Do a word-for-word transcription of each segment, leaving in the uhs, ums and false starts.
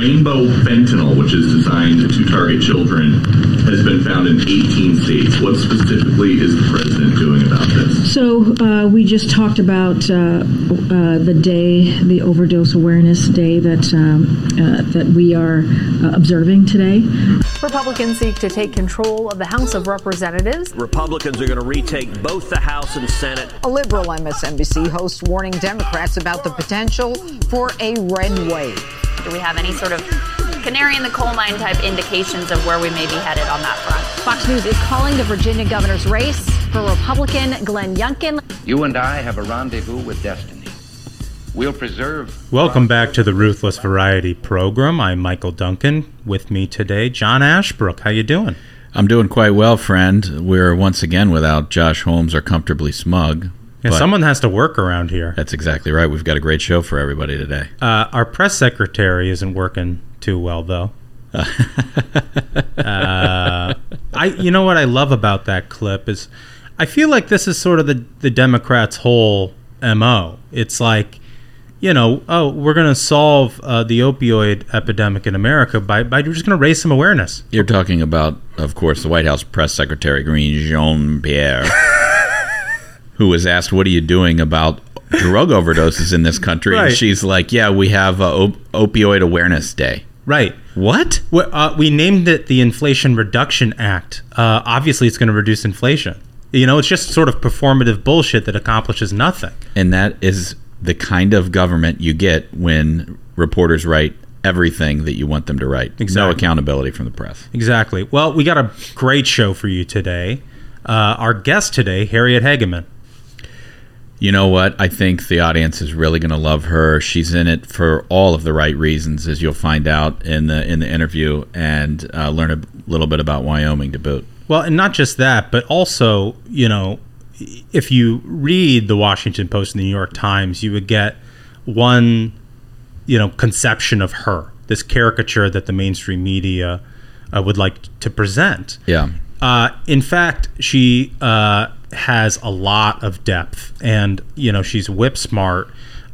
rainbow fentanyl, which is designed to target children, has been found in eighteen states. What specifically is the president doing about this? So uh, we just talked about uh, uh, the day, the Overdose Awareness Day that um, uh, that we are uh, observing today. Republicans seek to take control of the House of Representatives. Republicans are going to retake both the House and Senate. A liberal M S N B C host warning Democrats about the potential for a red wave. Do we have any sort of canary in the coal mine type indications of where we may be headed on that front? Fox News is calling the Virginia governor's race for Republican Glenn Youngkin. You and I have a rendezvous with destiny. We'll preserve... Welcome back to the Ruthless Variety program. I'm Michael Duncan. With me today, John Ashbrook. How you doing? I'm doing quite well, friend. We're once again without Josh Holmes or Comfortably Smug. Yeah, someone has to work around here. That's exactly right. We've got a great show for everybody today. Uh, our press secretary isn't working too well, though. uh, I, you know what I love about that clip is I feel like this is sort of the, the Democrats' whole M O. It's like, you know, oh, we're going to solve uh, the opioid epidemic in America by, by we're just going to raise some awareness. You're talking about, of course, the White House press secretary, Karine Jean-Pierre. Who was asked, what are you doing about drug overdoses in this country? Right. And she's like, yeah, we have uh, op- Opioid Awareness Day. Right. What? Uh, we named it the Inflation Reduction Act. Uh, obviously, it's going to reduce inflation. You know, it's just sort of performative bullshit that accomplishes nothing. And that is the kind of government you get when reporters write everything that you want them to write. Exactly. No accountability from the press. Exactly. Well, we got a great show for you today. Uh, our guest today, Harriet Hageman. You know what? I think the audience is really going to love her. She's in it for all of the right reasons, as you'll find out in the in the interview, and uh, learn a little bit about Wyoming to boot. Well, and not just that, but also, you know, if you read the Washington Post and the New York Times, you would get one, you know, conception of her, this caricature that the mainstream media uh, would like to present. Yeah. Uh, in fact, she... Uh, has a lot of depth, and you know, she's whip smart,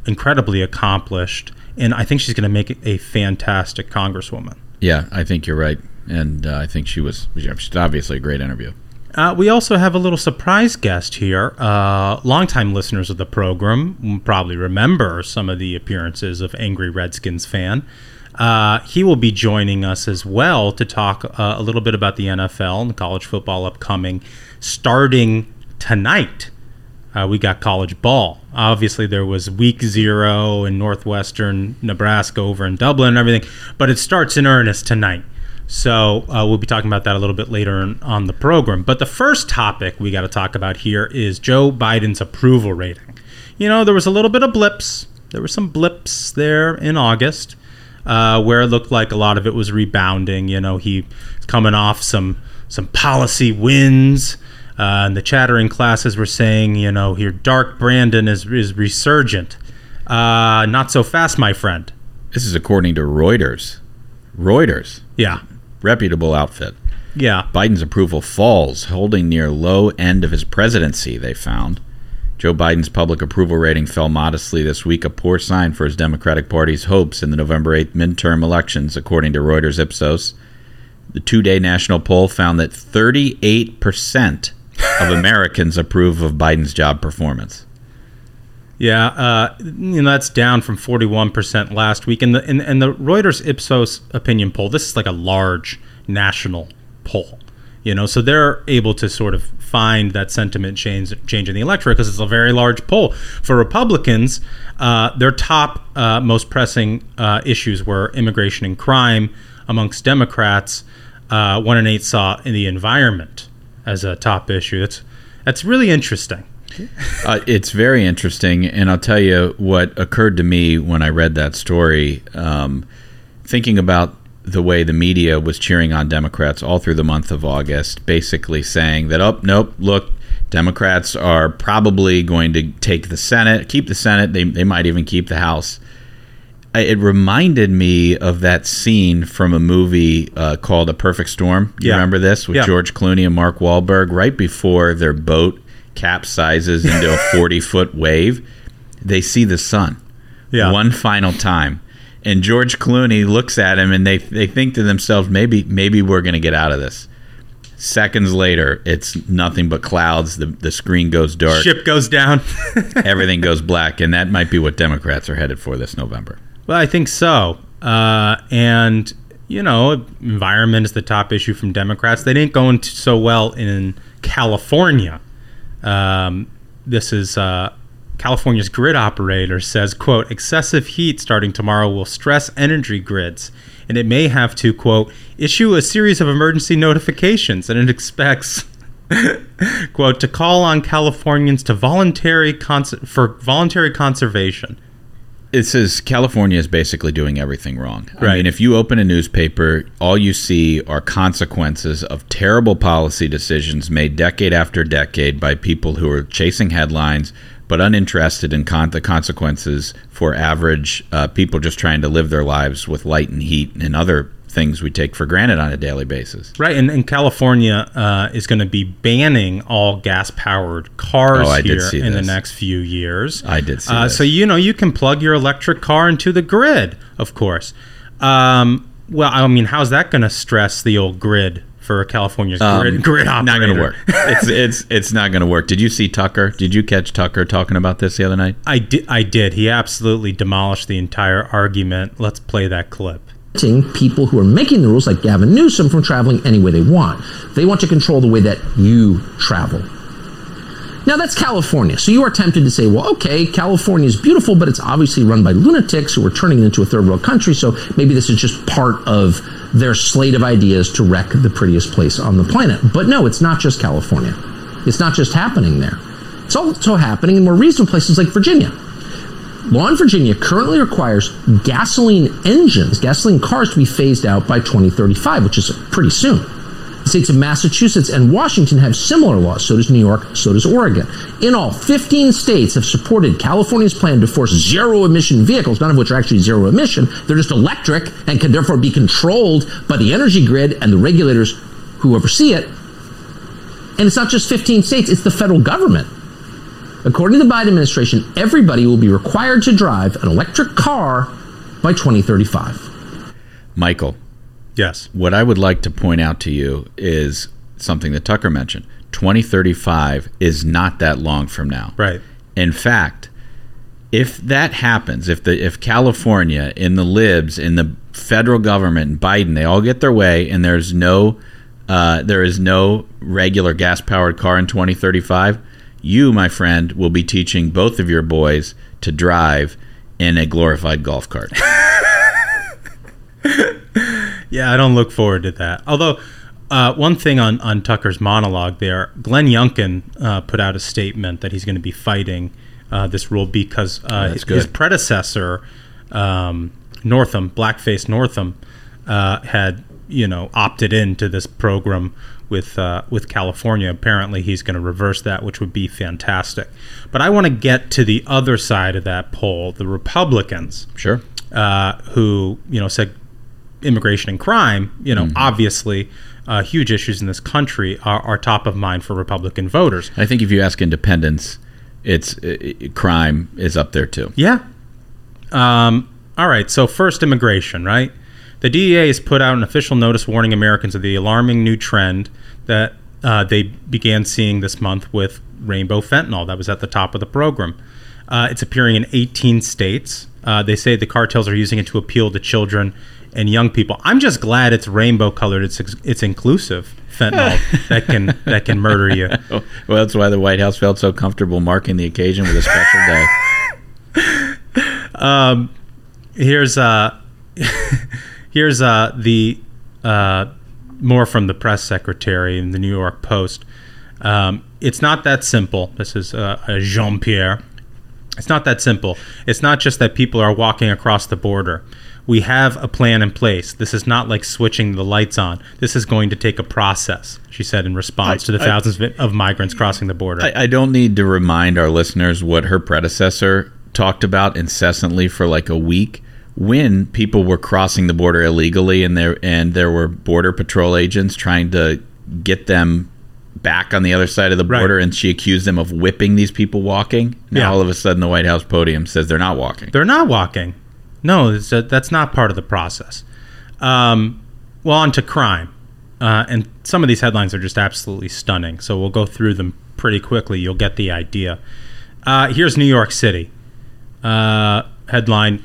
incredibly accomplished, and I think she's going to make a fantastic congresswoman. Yeah, I think you're right, and uh, I think she was she's obviously a great interview. Uh, we also have a little surprise guest here. Uh, longtime listeners of the program probably remember some of the appearances of Angry Redskins Fan. Uh, he will be joining us as well to talk uh, a little bit about the N F L and college football upcoming, starting tonight. Uh, we got college ball. Obviously, there was week zero in northwestern Nebraska over in Dublin and everything, but it starts in earnest tonight. So uh, we'll be talking about that a little bit later on, on the program. But the first topic we got to talk about here is Joe Biden's approval rating. You know, there was a little bit of blips. There were some blips there in August uh, where it looked like a lot of it was rebounding. You know, he's coming off some some policy wins. Uh, and the chattering classes were saying, you know, here, Dark Brandon is is resurgent. Uh, not so fast, my friend. This is according to Reuters. Reuters. Yeah. Reputable outfit. Yeah. Biden's approval falls, holding near low end of his presidency, they found. Joe Biden's public approval rating fell modestly this week, a poor sign for his Democratic Party's hopes in the November eighth midterm elections, according to Reuters Ipsos. The two-day national poll found that thirty-eight percent of Americans approve of Biden's job performance. Yeah, uh, you know, that's down from forty-one percent last week. And the and, and the Reuters Ipsos opinion poll, this is like a large national poll, you know, so they're able to sort of find that sentiment change, change in the electorate because it's a very large poll. For Republicans, uh, their top uh, most pressing uh, issues were immigration and crime. Amongst Democrats, uh, one in eight saw in the environment as a top issue. That's that's really interesting. uh, it's very interesting, and I'll tell you what occurred to me when I read that story. Um, thinking about the way the media was cheering on Democrats all through the month of August, basically saying that, oh, nope, look, Democrats are probably going to take the Senate, keep the Senate. They they might even keep the House. It reminded me of that scene from a movie uh, called A Perfect Storm. You yeah. remember this? With yeah. George Clooney and Mark Wahlberg. Right before their boat capsizes into a forty-foot wave, they see the sun yeah. one final time. and George Clooney looks at him, and they they think to themselves, maybe maybe we're going to get out of this. Seconds later, it's nothing but clouds. The the screen goes dark. Ship goes down. Everything goes black, and that might be what Democrats are headed for this November. Well, I think so. Uh, and, you know, environment is the top issue from Democrats. They didn't go into so well in California. Um, this is uh, California's grid operator says, quote, excessive heat starting tomorrow will stress energy grids, and it may have to, quote, issue a series of emergency notifications, and it expects, quote, to call on Californians to voluntary cons- for voluntary conservation. It says California is basically doing everything wrong. Right. I mean, if you open a newspaper, all you see are consequences of terrible policy decisions made decade after decade by people who are chasing headlines but uninterested in con- the consequences for average uh, people just trying to live their lives with light and heat and other things we take for granted on a daily basis. Right, and, and California uh, is going to be banning all gas-powered cars oh, here in this. the next few years. I did see uh, this. So, you know, you can plug your electric car into the grid, of course. Um, well, I mean, how's that going to stress the old grid for California's um, grid, grid operator? Not going to work. It's it's it's not going to work. Did you see Tucker? Did you catch Tucker talking about this the other night? I did. I did. He absolutely demolished the entire argument. Let's play that clip. People who are making the rules, like Gavin Newsom, from traveling any way they want. They want to control the way that you travel. Now, that's California. So you are tempted to say, well, okay, California is beautiful, but it's obviously run by lunatics who are turning it into a third world country, so maybe this is just part of their slate of ideas to wreck the prettiest place on the planet. But no, it's not just California. It's not just happening there. It's also happening in more reasonable places like Virginia. Law in Virginia currently requires gasoline engines, gasoline cars, to be phased out by twenty thirty-five, which is pretty soon. The states of Massachusetts and Washington have similar laws. So does New York. So does Oregon. In all, fifteen states have supported California's plan to force zero-emission vehicles, none of which are actually zero-emission. They're just electric and can therefore be controlled by the energy grid and the regulators who oversee it. And it's not just fifteen states. It's the federal government. According to the Biden administration, everybody will be required to drive an electric car by twenty thirty-five. Michael. Yes. What I would like to point out to you is something that Tucker mentioned. twenty thirty-five is not that long from now. Right. In fact, if that happens, if the if California and the libs and the federal government and Biden, they all get their way, and there's no uh, there is no regular gas-powered car in twenty thirty-five, you, my friend, will be teaching both of your boys to drive in a glorified golf cart. Yeah, I don't look forward to that. Although, uh, one thing on, on Tucker's monologue there, Glenn Youngkin uh, put out a statement that he's going to be fighting uh, this rule because uh, his, his predecessor, um, Northam, Blackface Northam, uh, had you know opted into this program with uh, with California. Apparently he's going to reverse that, which would be fantastic. But I want to get to the other side of that poll, the Republicans. Sure. Uh, who, you know, said immigration and crime, you know, mm-hmm. obviously uh, huge issues in this country are, are top of mind for Republican voters. I think if you ask independents, it's it, crime is up there too. Yeah. Um, all right. So first, immigration, right? The D E A has put out an official notice warning Americans of the alarming new trend that uh, they began seeing this month with rainbow fentanyl. That was at the top of the program. Uh, it's appearing in eighteen states. Uh, they say the cartels are using it to appeal to children and young people. I'm just glad it's rainbow-colored. It's it's inclusive fentanyl that can that can murder you. Well, that's why the White House felt so comfortable marking the occasion with a special day. um, here's uh Here's uh, the uh, more from the press secretary in the New York Post. Um, it's not that simple. This is uh, a Jean-Pierre. It's not that simple. It's not just that people are walking across the border. We have a plan in place. This is not like switching the lights on. This is going to take a process, she said in response I, to the I, thousands of migrants crossing the border. I, I don't need to remind our listeners what her predecessor talked about incessantly for like a week. When people were crossing the border illegally and there and there were border patrol agents trying to get them back on the other side of the border, right. And she accused them of whipping these people walking. Now yeah. All of a sudden the White House podium says they're not walking. They're not walking. No, it's a, that's not part of the process. Um, well, on to crime. Uh, and some of these headlines are just absolutely stunning, so we'll go through them pretty quickly. You'll get the idea. Uh, here's New York City. Uh, headline,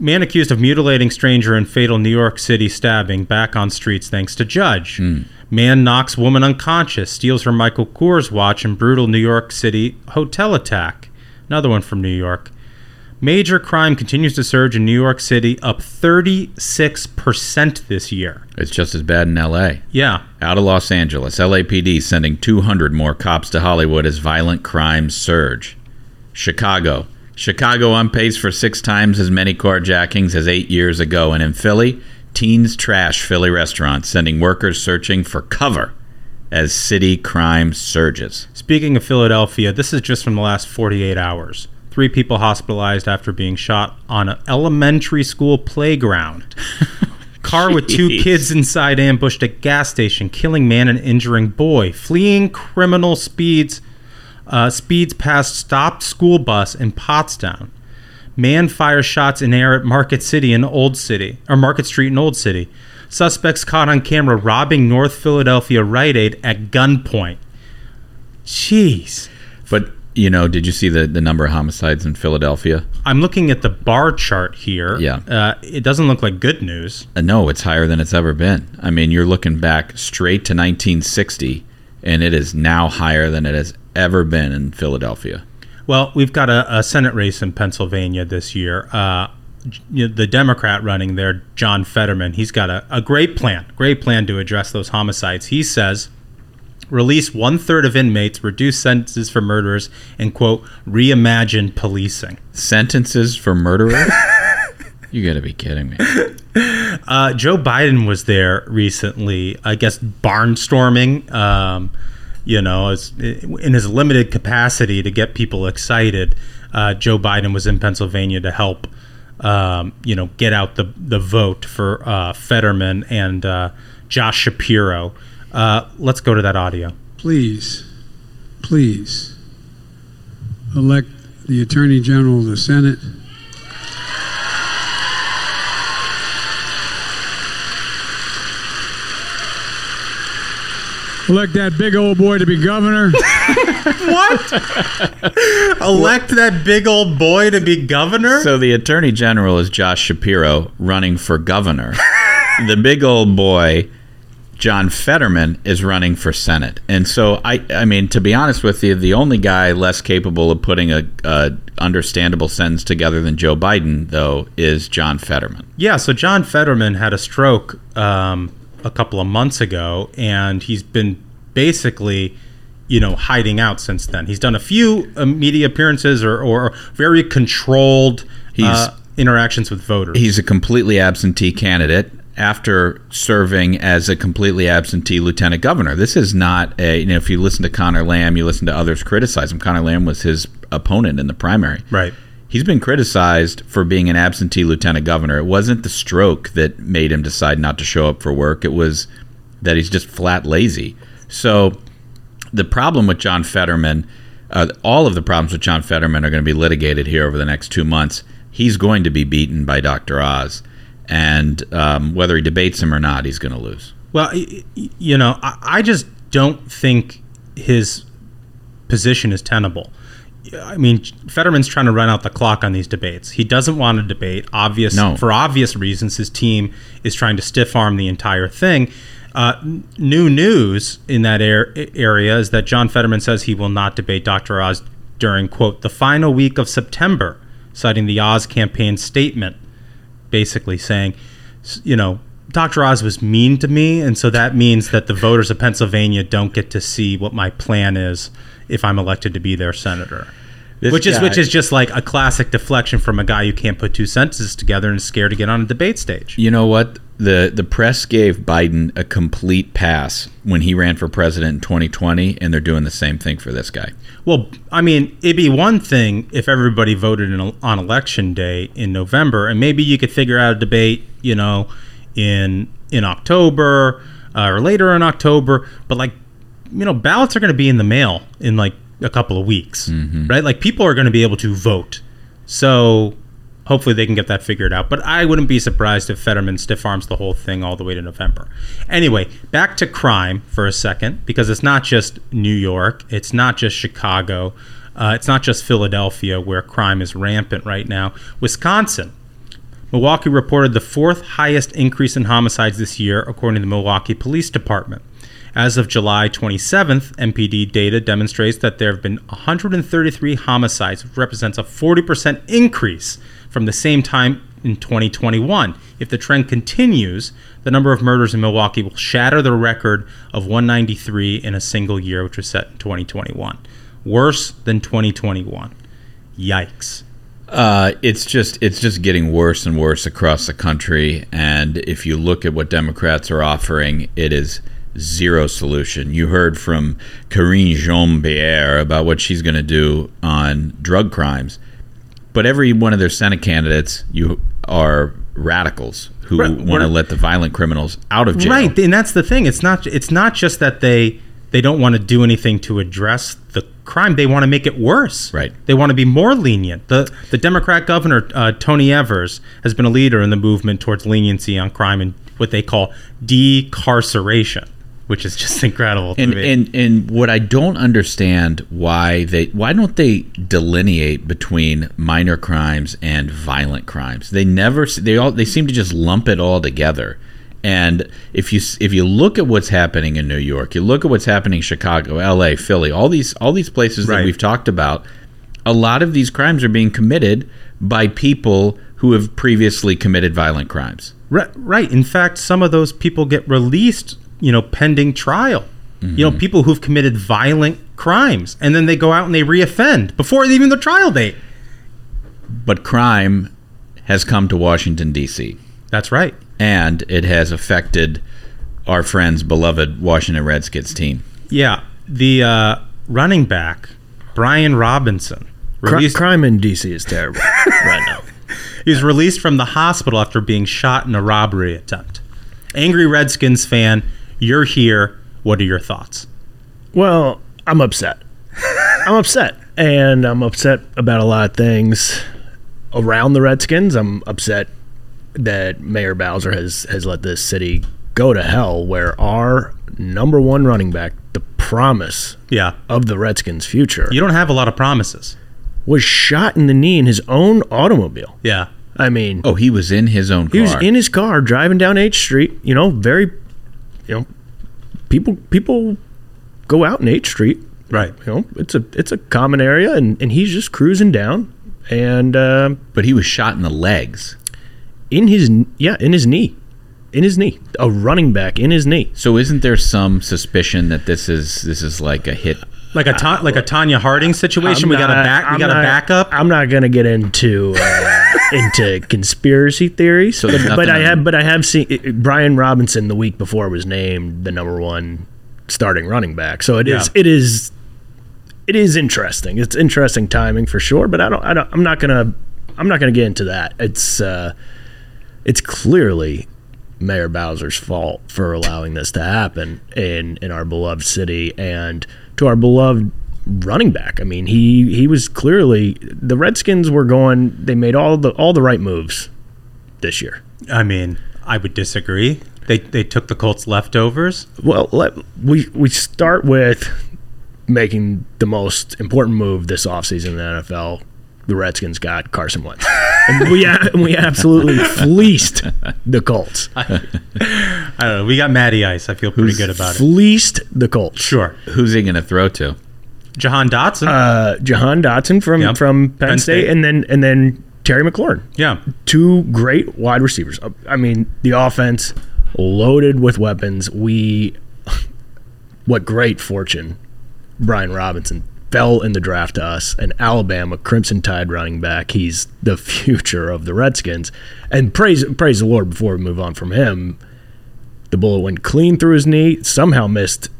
man accused of mutilating stranger in fatal New York City stabbing back on streets thanks to judge. Mm. Man knocks woman unconscious, steals her Michael Kors watch in brutal New York City hotel attack. Another one from New York. Major crime continues to surge in New York City, up thirty-six percent this year. It's just as bad in L A. Yeah. Out of Los Angeles, L A P D sending two hundred more cops to Hollywood as violent crimes surge. Chicago. Chicago on pace for six times as many carjackings as eight years ago. And in Philly, teens trash Philly restaurants, sending workers searching for cover as city crime surges. Speaking of Philadelphia, this is just from the last forty-eight hours. Three people hospitalized after being shot on an elementary school playground. Car Jeez. With two kids inside ambushed at gas station, killing man and injuring boy. Fleeing criminal speeds uh, speeds past stopped school bus in Pottstown. Man fires shots in air at Market City in Old City, or Market Street in Old City. Suspects caught on camera robbing North Philadelphia Rite Aid at gunpoint. Jeez. But... You know, did you see the, the number of homicides in Philadelphia? I'm looking at the bar chart here. Yeah. Uh, it doesn't look like good news. Uh, no, it's higher than it's ever been. I mean, you're looking back straight to nineteen sixty, and it is now higher than it has ever been in Philadelphia. Well, we've got a, a Senate race in Pennsylvania this year. Uh, you know, the Democrat running there, John Fetterman, he's got a, a great plan, great plan to address those homicides. He says... Release one-third of inmates, reduce sentences for murderers, and, quote, reimagine policing. Sentences for murderers? You got to be kidding me. Uh, Joe Biden was there recently, I guess, barnstorming, um, you know, as, in his limited capacity to get people excited. Uh, Joe Biden was in Pennsylvania to help, um, you know, get out the, the vote for uh, Fetterman and uh, Josh Shapiro. Uh, let's go to that audio. Please, please elect the Attorney General of the Senate. Elect that big old boy to be governor. What? Elect that big old boy to be governor? So the Attorney General is Josh Shapiro running for governor. The big old boy... John Fetterman is running for Senate. And so, I I mean, to be honest with you, the only guy less capable of putting a, a understandable sentence together than Joe Biden, though, is John Fetterman. Yeah, so John Fetterman had a stroke um, a couple of months ago, and he's been basically, you know, hiding out since then. He's done a few uh, media appearances or, or very controlled uh, interactions with voters. He's a completely absentee candidate. After serving as a completely absentee lieutenant governor. This is not a, you know, if you listen to Connor Lamb, you listen to others criticize him. Connor Lamb was his opponent in the primary. Right. He's been criticized for being an absentee lieutenant governor. It wasn't the stroke that made him decide not to show up for work. It was that he's just flat lazy. So the problem with John Fetterman, uh, all of the problems with John Fetterman are going to be litigated here over the next two months. He's going to be beaten by Doctor Oz. And um, whether he debates him or not, he's going to lose. Well, you know, I just don't think his position is tenable. I mean, Fetterman's trying to run out the clock on these debates. He doesn't want to debate. Obvious, no. For obvious reasons, his team is trying to stiff-arm the entire thing. Uh, new news in that air, area is that John Fetterman says he will not debate Doctor Oz during, quote, the final week of September, citing the Oz campaign statement. Basically saying, you know, Doctor Oz was mean to me, and so that means that the voters of Pennsylvania don't get to see what my plan is if I'm elected to be their senator. This which guy. is which is just like a classic deflection from a guy who can't put two sentences together and is scared to get on a debate stage. You know what? The the press gave Biden a complete pass when he ran for president in twenty twenty, and they're doing the same thing for this guy. Well, I mean, it'd be one thing if everybody voted in, on election day in November, and maybe you could figure out a debate, you know, in in October uh, or later in October. But, like, you know, ballots are going to be in the mail in, like, a couple of weeks, mm-hmm. right? Like, people are going to be able to vote. So hopefully they can get that figured out. But I wouldn't be surprised if Fetterman stiff arms the whole thing all the way to November. Anyway, back to crime for a second, because it's not just New York. It's not just Chicago. Uh, it's not just Philadelphia where crime is rampant right now. Wisconsin. Milwaukee reported the fourth highest increase in homicides this year, according to the Milwaukee Police Department. As of July twenty-seventh, M P D data demonstrates that there have been one hundred thirty-three homicides, which represents a forty percent increase from the same time in twenty twenty-one. If the trend continues, the number of murders in Milwaukee will shatter the record of one hundred ninety-three in a single year, which was set in twenty twenty-one. Worse than twenty twenty-one. Yikes. Uh, it's just it's just getting worse and worse across the country. And if you look at what Democrats are offering, it is zero solution. You heard from Karine Jean-Pierre about what she's going to do on drug crimes. But every one of their Senate candidates you are radicals who right. want to let the violent criminals out of jail. Right, and that's the thing. It's not it's not just that they they don't want to do anything to address the crime. They want to make it worse. Right. They want to be more lenient. The the Democrat governor, uh, Tony Evers, has been a leader in the movement towards leniency on crime and what they call decarceration, which is just incredible to and, me. And, and what I don't understand, why they why don't they delineate between minor crimes and violent crimes? They never they all they seem to just lump it all together. And if you if you look at what's happening in New York, you look at what's happening in Chicago, L A, Philly, all these all these places right. that we've talked about, a lot of these crimes are being committed by people who have previously committed violent crimes. Right. right. In fact, some of those people get released, you know, pending trial, mm-hmm. you know, people who've committed violent crimes, and then they go out and they reoffend before even the trial date. But crime has come to Washington, D C. That's right. And it has affected our friend's beloved Washington Redskins team. Yeah. The uh, running back, Brian Robinson. Released- crime in D C is terrible right now. He's released from the hospital after being shot in a robbery attempt. Angry Redskins fan. You're here. What are your thoughts? Well, I'm upset. I'm upset. And I'm upset about a lot of things around the Redskins. I'm upset that Mayor Bowser has, has let this city go to hell, where our number one running back, the promise yeah. of the Redskins' future. You don't have a lot of promises. Was shot in the knee in his own automobile. Yeah. I mean. Oh, he was in his own car. He was in his car driving down H Street, you know, very... You know, people people go out in H Street, right? You know, it's a it's a common area, and, and he's just cruising down, and uh, but he was shot in the legs, in his yeah, in his knee, in his knee, a running back in his knee. So isn't there some suspicion that this is this is like a hit, like a ta- like a Tanya Harding situation? I'm we not, got a back, I'm we got not, a backup. I'm not gonna get into. Uh, into conspiracy theories, so but, but I have, but I have seen it, Brian Robinson the week before was named the number one starting running back. So it yeah. is, it is, it is interesting. It's interesting timing for sure. But I don't, I don't, I'm not gonna, I'm not gonna get into that. It's, uh, it's clearly Mayor Bowser's fault for allowing this to happen in in our beloved city and to our beloved running back. I mean, he he was clearly, the Redskins were going, they made all the all the right moves this year. I mean, I would disagree. They they took the Colts' leftovers. Well, let, we we start with making the most important move this offseason in the N F L. The Redskins got Carson Wentz. And we and we absolutely fleeced the Colts. I, I don't know. We got Matty Ice. I feel pretty Who's good about fleeced it. Fleeced the Colts. Sure. Who's he going to throw to? Jahan Dotson, uh, Jahan Dotson from yep. from Penn, Penn State. State, and then and then Terry McLaurin. Yeah, two great wide receivers. I mean, the offense loaded with weapons. We, what great fortune, Brian Robinson fell in the draft to us, an Alabama Crimson Tide running back. He's the future of the Redskins, and praise praise the Lord. Before we move on from him, the bullet went clean through his knee. Somehow missed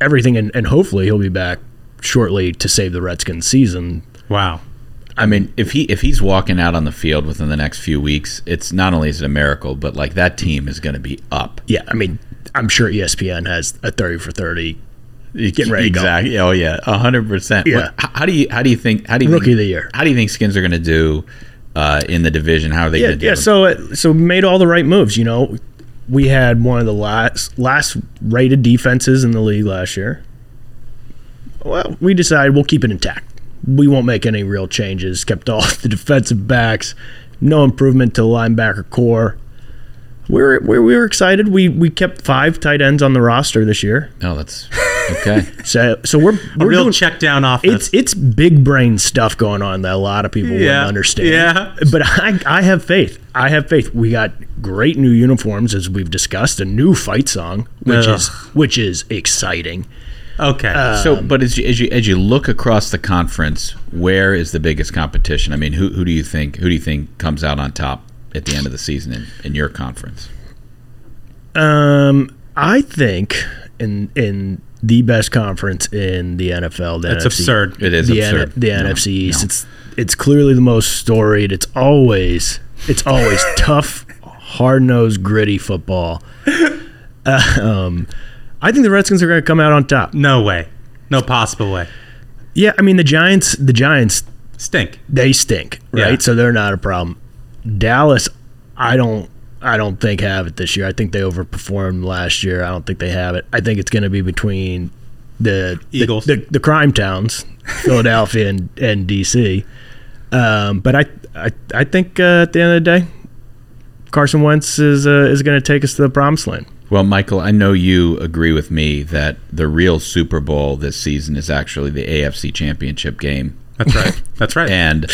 everything, and, and hopefully he'll be back shortly to save the Redskins season. Wow. I mean, if he if he's walking out on the field within the next few weeks, it's not only is it a miracle, but like that team is going to be up. Yeah, I mean, I'm sure E S P N has a thirty for thirty getting ready to go. Exactly. Oh yeah, one hundred percent. Yeah. What, how do you how do you think how do you rookie think, of the year? How do you think Skins are going to do uh, in the division. How are they yeah, going to do Yeah, so it, so made all the right moves, you know. We had one of the last, last rated defenses in the league last year. Well, we decided we'll keep it intact. We won't make any real changes. Kept all the defensive backs. No improvement to the linebacker core. We were, we were excited. We we kept five tight ends on the roster this year. Oh, that's okay. so so we're, we're a real doing, check down offense. It's it's big brain stuff going on that a lot of people yeah. wouldn't understand. Yeah. But I I have faith. I have faith. We got great new uniforms, as we've discussed. A new fight song, which Ugh. is which is exciting. Okay. Um, so, but as you, as you as you look across the conference, where is the biggest competition? I mean, who who do you think who do you think comes out on top at the end of the season in, in your conference? Um, I think in in the best conference in the N F L. That's absurd. It is the absurd. N- the no, N F C East. No. It's it's clearly the most storied. It's always it's always tough, hard nosed, gritty football. Um. I think the Redskins are going to come out on top. No way. No possible way. Yeah, I mean, the Giants the Giants stink. They stink, right? Yeah. So they're not a problem. Dallas, I don't I don't think have it this year. I think they overperformed last year. I don't think they have it. I think it's going to be between the Eagles, the, the, the crime towns, Philadelphia and, and D C. Um, but I I I think uh, at the end of the day, Carson Wentz is uh, is going to take us to the promised land. Well, Michael, I know you agree with me that the real Super Bowl this season is actually the A F C Championship game. That's right. That's right. and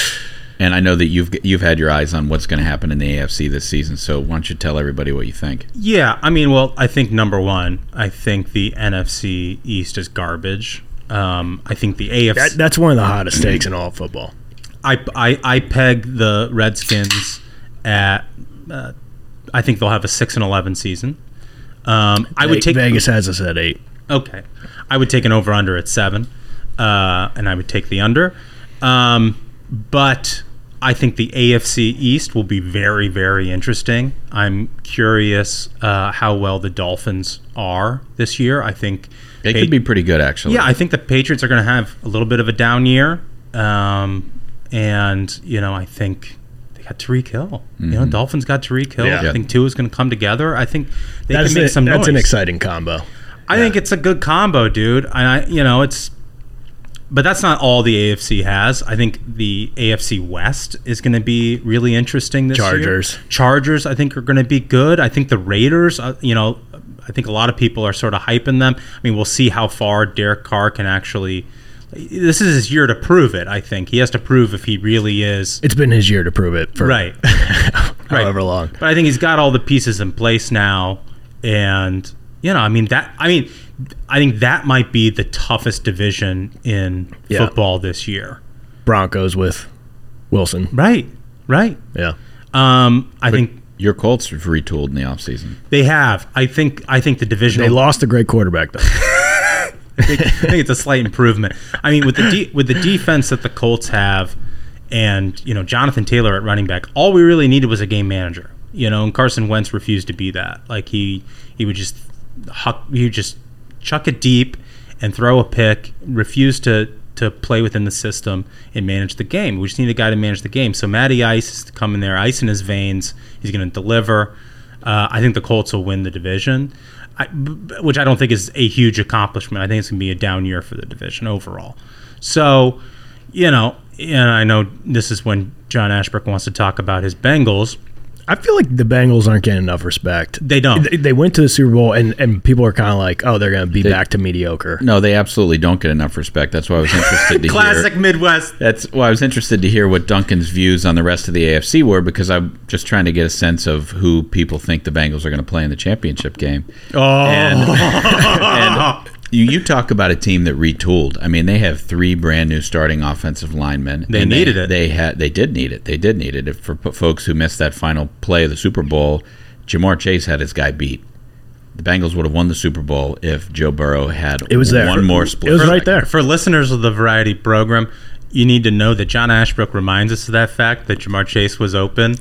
and I know that you've you've had your eyes on what's going to happen in the A F C this season. So why don't you tell everybody what you think? Yeah, I mean, well, I think number one, I think the N F C East is garbage. Um, I think the A F C that, that's one of the hottest takes in all football. I I, I peg the Redskins at. Uh, I think they'll have a six and eleven season. Um, I would take Vegas has us at eight. Okay, I would take an over under at seven, uh, and I would take the under. Um, but I think the A F C East will be very, very interesting. I'm curious uh, how well the Dolphins are this year. I think they pa- could be pretty good, actually. Yeah, I think the Patriots are going to have a little bit of a down year, um, and you know, I think. Got Tariq Hill. Mm-hmm. You know, Dolphins got Tariq Hill. Yeah. I think two is going to come together. I think they that's can make a, some that's noise. That's an exciting combo. I yeah. think it's a good combo, dude. And I, you know, it's, but that's not all the A F C has. I think the A F C West is going to be really interesting this Chargers. year. Chargers. Chargers, I think, are going to be good. I think the Raiders, uh, you know, I think a lot of people are sort of hyping them. I mean, we'll see how far Derek Carr can actually. This is his year to prove it, I think. He has to prove if he really is. It's been his year to prove it for right. however right. long. But I think he's got all the pieces in place now. And, you know, I mean, that. I mean, I think that might be the toughest division in yeah. football this year. Broncos with Wilson. Right, right. Yeah. Um, I but think. Your Colts have retooled in the offseason. They have. I think, I think the division. They lost a great quarterback, though. I think, I think it's a slight improvement. I mean, with the de- with the defense that the Colts have, and you know Jonathan Taylor at running back, all we really needed was a game manager. You know, and Carson Wentz refused to be that. Like he he would just huck, he would just chuck it deep and throw a pick. Refused to to play within the system and manage the game. We just need a guy to manage the game. So Matty Ice is to come in there, ice in his veins. He's going to deliver. Uh, I think the Colts will win the division. I, which I don't think is a huge accomplishment. I think it's going to be a down year for the division overall. So, you know, and I know this is when John Ashbrook wants to talk about his Bengals. I feel like the Bengals aren't getting enough respect. They don't. They, they went to the Super Bowl, and, and people are kind of like, oh, they're going to be they, back to mediocre. No, they absolutely don't get enough respect. That's why I was interested to Classic hear. Classic Midwest. That's why I was interested to hear what Duncan's views on the rest of the A F C were, because I'm just trying to get a sense of who people think the Bengals are going to play in the championship game. Oh. And, and you, you talk about a team that retooled. I mean, they have three brand new starting offensive linemen. They needed they, it. They had. They did need it. They did need it. For folks who missed that final play of the Super Bowl, Jamar Chase had his guy beat. The Bengals would have won the Super Bowl if Joe Burrow had it was one there. more split. It was right there. For listeners of the Variety program, you need to know that John Ashbrook reminds us of that fact that Jamar Chase was open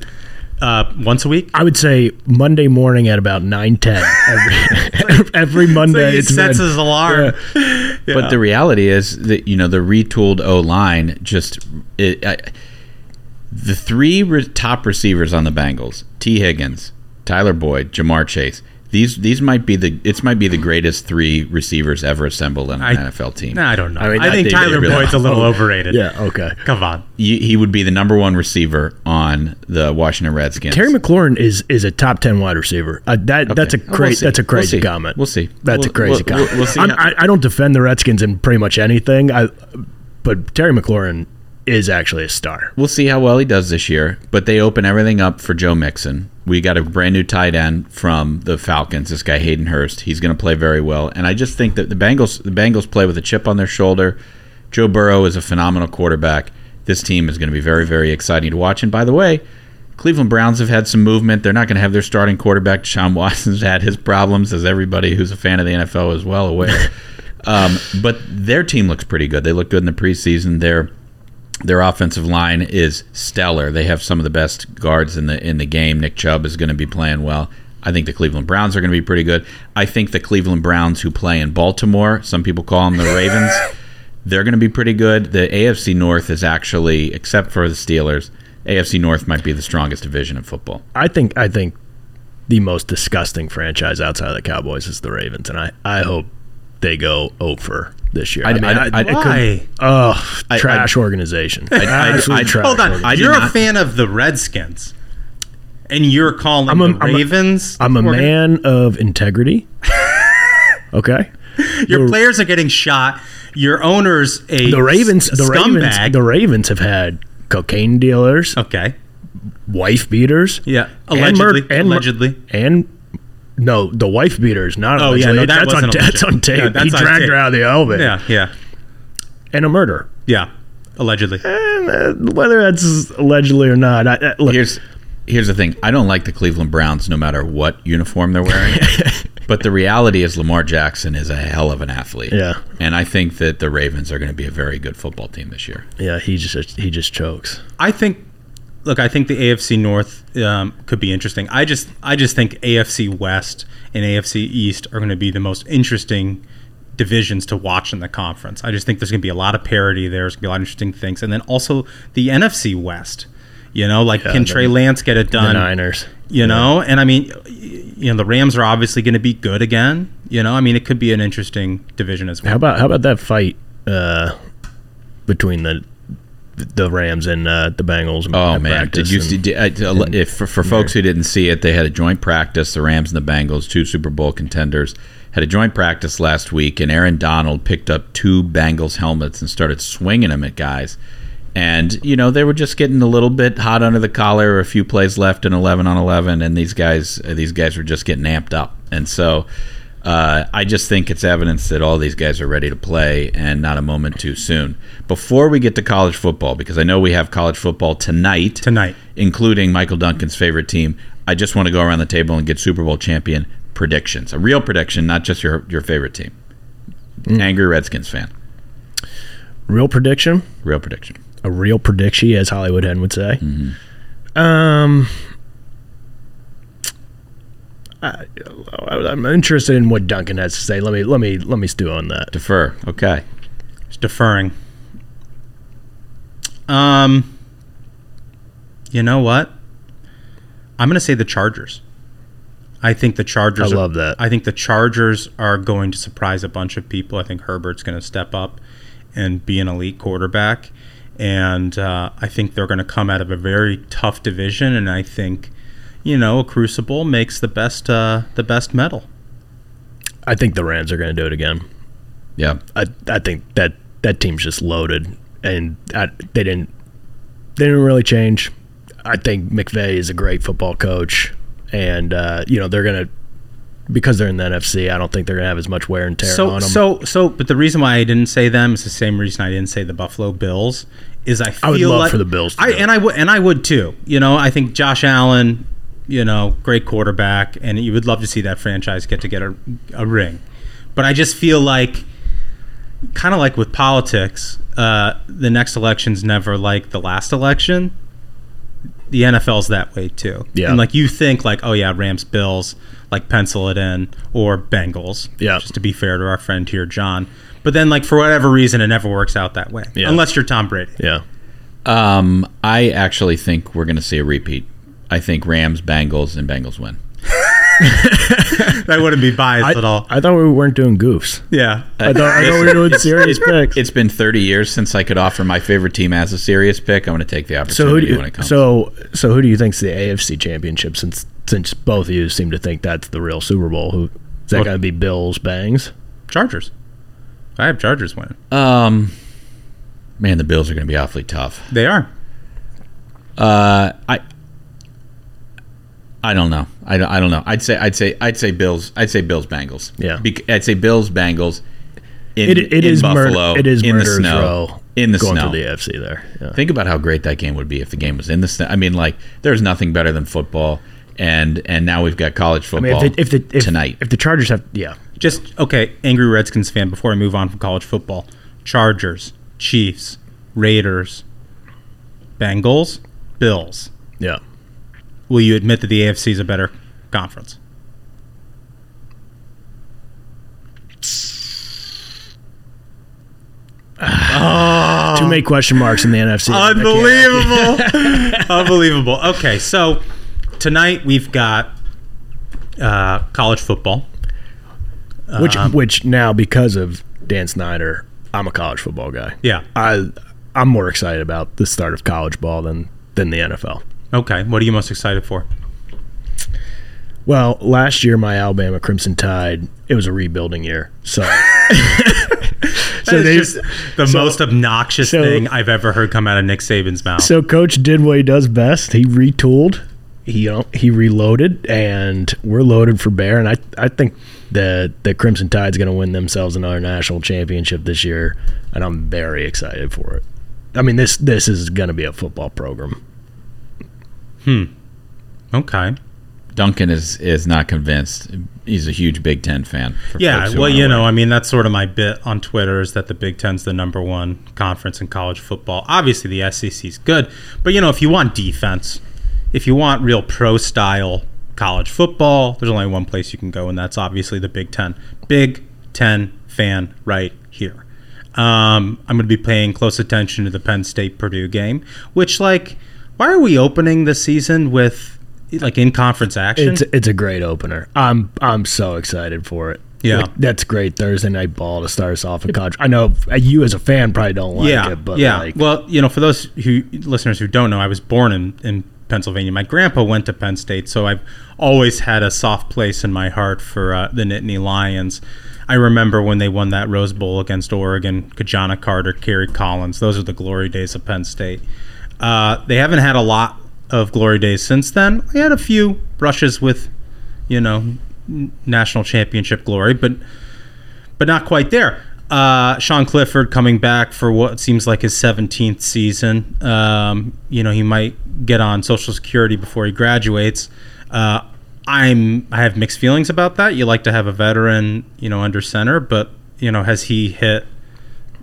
uh, once a week. I would say Monday morning at about nine ten. Every, every Monday. So he it's sets been, his alarm. Yeah. Yeah. But the reality is that, you know, the retooled O-line just... It, I, The three re- top receivers on the Bengals, T. Higgins, Tyler Boyd, Jamar Chase. These these might be the it might be the greatest three receivers ever assembled on an I, N F L team. No, I don't know. I, mean, I think Tyler really Boyd's a little oh, overrated. Yeah, okay. Come on. He, he would be the number one receiver on the Washington Redskins. Terry McLaurin is is a top ten wide receiver. Uh, that okay. that's a crazy oh, we'll that's a crazy we'll comment. We'll see. That's we'll, a crazy we'll, comment. We'll, we'll see. I, I don't defend the Redskins in pretty much anything. I but Terry McLaurin is actually a star. We'll see how well he does this year, but they open everything up for Joe Mixon. We got a brand new tight end from the Falcons, this guy Hayden Hurst. He's going to play very well, and I just think that the Bengals the Bengals play with a chip on their shoulder. Joe Burrow is a phenomenal quarterback. This team is going to be very, very exciting to watch. And by the way, Cleveland Browns have had some movement. They're not going to have their starting quarterback. Deshaun Watson's had his problems, as everybody who's a fan of the N F L is well aware. um, but their team looks pretty good. They look good in the preseason. They're Their offensive line is stellar. They have some of the best guards in the in the game. Nick Chubb is going to be playing well. I think the Cleveland Browns are going to be pretty good. I think the Cleveland Browns who play in Baltimore, some people call them the Ravens, they're going to be pretty good. The A F C North is actually, except for the Steelers, A F C North might be the strongest division in football. I think I think the most disgusting franchise outside of the Cowboys is the Ravens, and I, I hope they go over this year. I, I mean, I, I, I, why? Oh, trash I, I, organization. I, I, I, I, trash hold on. Organization. You're a fan of the Redskins, and you're calling I'm a, the Ravens. I'm a, I'm a man gonna... of integrity. Okay. Your the, players are getting shot. Your owner's a the Ravens. The scumbag. Ravens. The Ravens have had cocaine dealers. Okay. Wife beaters. Yeah. Allegedly. And mur- and allegedly. Mur- and. No, the wife beaters, not oh, allegedly. Yeah, no, that that's, on, that's on tape. Yeah, that's he dragged tape. Her out of the elevator. Yeah, yeah. And a murder. Yeah, allegedly. And, uh, whether that's allegedly or not, I, uh, look. Here's, here's the thing. I don't like the Cleveland Browns no matter what uniform they're wearing. But the reality is Lamar Jackson is a hell of an athlete. Yeah. And I think that the Ravens are going to be a very good football team this year. Yeah, he just he just chokes. I think... Look, I think the A F C North um, could be interesting. I just, I just think A F C West and A F C East are going to be the most interesting divisions to watch in the conference. I just think there's going to be a lot of parity there. There's going to be a lot of interesting things, and then also the N F C West. You know, like yeah, can the, Trey Lance get it done? The Niners. You know, yeah. And I mean, you know, the Rams are obviously going to be good again. You know, I mean, it could be an interesting division as well. How about how about that fight uh, between the. The Rams and uh, the Bengals. Oh man! Did you see? Did, uh, and, if for, for folks who didn't see it, they had a joint practice. The Rams and the Bengals, two Super Bowl contenders, had a joint practice last week, and Aaron Donald picked up two Bengals helmets and started swinging them at guys. And you know they were just getting a little bit hot under the collar. A few plays left in eleven on eleven, and these guys, these guys were just getting amped up. And so, uh, I just think it's evidence that all these guys are ready to play and not a moment too soon. Before we get to college football, because I know we have college football tonight, tonight, including Michael Duncan's favorite team, I just want to go around the table and get Super Bowl champion predictions. A real prediction, not just your, your favorite team. Mm. Angry Redskins fan. Real prediction? Real prediction. A real prediction, as Hollywood Hen would say. Mm-hmm. Um... I, I'm interested in what Duncan has to say. Let me let me let me stew on that. Defer. Okay. It's deferring. Um. You know what? I'm going to say the Chargers. I think the Chargers. I love are, that. I think the Chargers are going to surprise a bunch of people. I think Herbert's going to step up and be an elite quarterback, and uh, I think they're going to come out of a very tough division, and I think. You know, a crucible makes the best uh, the best metal. I think the Rams are going to do it again. Yeah, I I think that that team's just loaded, and I, they didn't they didn't really change. I think McVay is a great football coach, and uh, you know they're going to because they're in the N F C. I don't think they're going to have as much wear and tear so, on them. So so, but the reason why I didn't say them is the same reason I didn't say the Buffalo Bills is I feel I would love like, for the Bills, to I, and I would and I would too. You know, I think Josh Allen. You know, great quarterback, and you would love to see that franchise get to get a, a ring. But I just feel like, kind of like with politics, uh, the next election's never like the last election. The N F L's that way too. Yeah. And like you think like, oh yeah, Rams, Bills, like pencil it in, or Bengals. Yeah. Just to be fair to our friend here, John. But then like for whatever reason, it never works out that way. Yeah. Unless you're Tom Brady. Yeah. Um, I actually think we're going to see a repeat. I think Rams, Bengals, and Bengals win. That wouldn't be biased I, at all. I thought we weren't doing goofs. Yeah. I thought, I thought we were doing serious picks. It's been thirty years since I could offer my favorite team as a serious pick. I'm going to take the opportunity so who do you, when it comes. So, so who do you think's the A F C championship, since since both of you seem to think that's the real Super Bowl? Who is that going to be? Bills, Bangs? Chargers. I have Chargers winning. Um, man, the Bills are going to be awfully tough. They are. Uh, I... I don't know. I don't, I don't know. I'd say I'd say I'd say Bills. I'd say Bills Bengals. Yeah. Be- I'd say Bills Bengals. In, it, it in is Buffalo. Mur- it is in the snow. In the going snow. Going to the A F C there. Yeah. Think about how great that game would be if the game was in the snow. I mean, like, there's nothing better than football, and and now we've got college football. I mean, if, they, if, the, if tonight, if the Chargers have, yeah, just okay. Angry Redskins fan. Before I move on from college football, Chargers, Chiefs, Raiders, Bengals, Bills. Yeah. Will you admit that the A F C is a better conference? Oh. Too many question marks in the N F C. Unbelievable. Unbelievable. Okay, so tonight we've got uh, college football. Which, um, which now, because of Dan Snyder, I'm a college football guy. Yeah. I, I'm more excited about the start of college ball than, than the N F L. Okay, what are you most excited for? Well, last year, my Alabama Crimson Tide, it was a rebuilding year. So, so they just the so, most obnoxious so, thing I've ever heard come out of Nick Saban's mouth. So, Coach did what he does best. He retooled, he you know, he reloaded, and we're loaded for bear. And I I think that the Crimson Tide's going to win themselves another national championship this year, and I'm very excited for it. I mean, this this is going to be a football program. Hmm. Okay. Duncan is, is not convinced. He's a huge Big Ten fan. Yeah, well, you know, I mean, that's sort of my bit on Twitter, is that the Big Ten's the number one conference in college football. Obviously, the S E C's good. But, you know, if you want defense, if you want real pro-style college football, there's only one place you can go, and that's obviously the Big Ten. Big Ten fan right here. Um, I'm going to be paying close attention to the Penn State-Purdue game, which, like... Why are we opening this season with, like, in-conference action? It's it's a great opener. I'm I'm so excited for it. Yeah. Like, that's great Thursday night ball to start us off in college. I know you as a fan probably don't like yeah, it. But yeah. Like, well, you know, for those who listeners who don't know, I was born in, in Pennsylvania. My grandpa went to Penn State, so I've always had a soft place in my heart for uh, the Nittany Lions. I remember when they won that Rose Bowl against Oregon, Kajana Carter, Kerry Collins. Those are the glory days of Penn State. Uh, they haven't had a lot of glory days since then. We had a few brushes with, you know, n- national championship glory, but but not quite there. Uh, Sean Clifford coming back for what seems like his seventeenth season. Um, you know, he might get on Social Security before he graduates. Uh, I'm I have mixed feelings about that. You like to have a veteran, you know, under center, but, you know, has he hit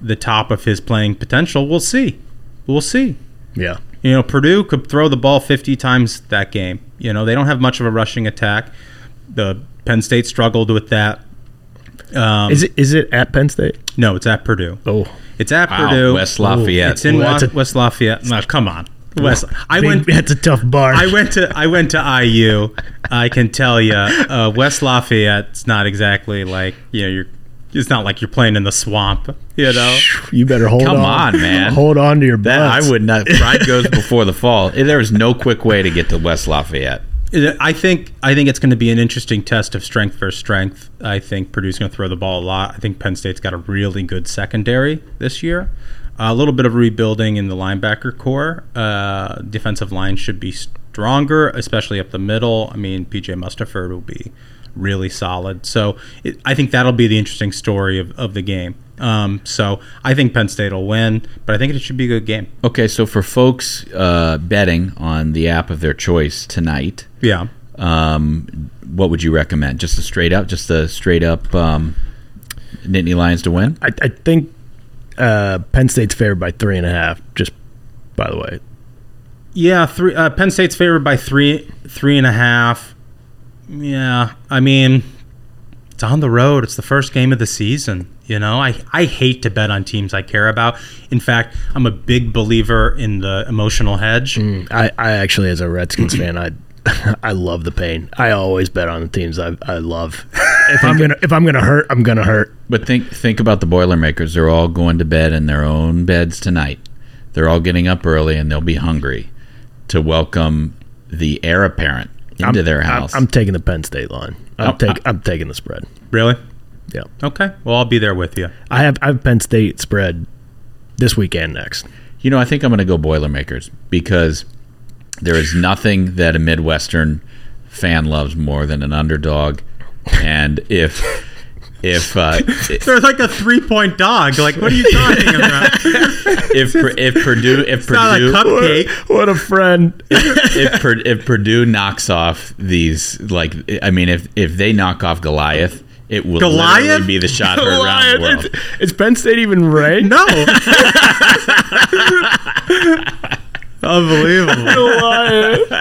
the top of his playing potential? We'll see. We'll see. Yeah. You know, Purdue could throw the ball fifty times that game. You know, they don't have much of a rushing attack. The Penn State struggled with that. Um, is it is it at Penn State? No, it's at Purdue. Oh. It's at wow. Purdue. West Lafayette. Ooh. It's in Ooh, Wa- a, West Lafayette. No, come on. West. I went That's a tough bar. I went to I went to I U. I can tell you uh, West Lafayette's not exactly like, you know, you're It's not like you're playing in the swamp, you know. You better hold Come on. Come on, man. Hold on to your butts. I would not. Pride goes before the fall. There is no quick way to get to West Lafayette. I think I think it's going to be an interesting test of strength versus strength. I think Purdue's going to throw the ball a lot. I think Penn State's got a really good secondary this year. A little bit of rebuilding in the linebacker core. Uh, defensive line should be stronger, especially up the middle. I mean, P J Mustaford will be really solid. So it, I think that'll be the interesting story of, of the game. Um, so I think Penn State will win, but I think it should be a good game. Okay, so for folks uh, betting on the app of their choice tonight, yeah, um, what would you recommend? Just a straight up, just a straight up um, Nittany Lions to win? I, I think uh, Penn State's favored by three and a half. Just by the way, yeah, three. Uh, Penn State's favored by three, three and a half. Yeah, I mean, It's on the road. It's the first game of the season. You know, I, I hate to bet on teams I care about. In fact, I'm a big believer in the emotional hedge. Mm, I, I actually, as a Redskins fan, I I love the pain. I always bet on the teams I, I love. If I'm gonna if I'm gonna hurt, I'm gonna hurt. But think think about the Boilermakers. They're all going to bed in their own beds tonight. They're all getting up early, and they'll be hungry to welcome the heir apparent into I'm, their house. I'm, I'm taking the Penn State line. I'm, oh, take, I'm taking the spread. Really? Yeah. Okay. Well, I'll be there with you. I have I have Penn State spread this weekend next. You know, I think I'm going to go Boilermakers because there is nothing that a Midwestern fan loves more than an underdog. And if if uh, they're like a three point dog, like what are you talking about? if if Purdue if Purdue like cupcake. What a friend. if, if if Purdue knocks off these, like I mean, if if they knock off Goliath. It will Goliath? literally be the shot heard around the world. Is, is Penn State even ranked? No. Unbelievable. Goliath.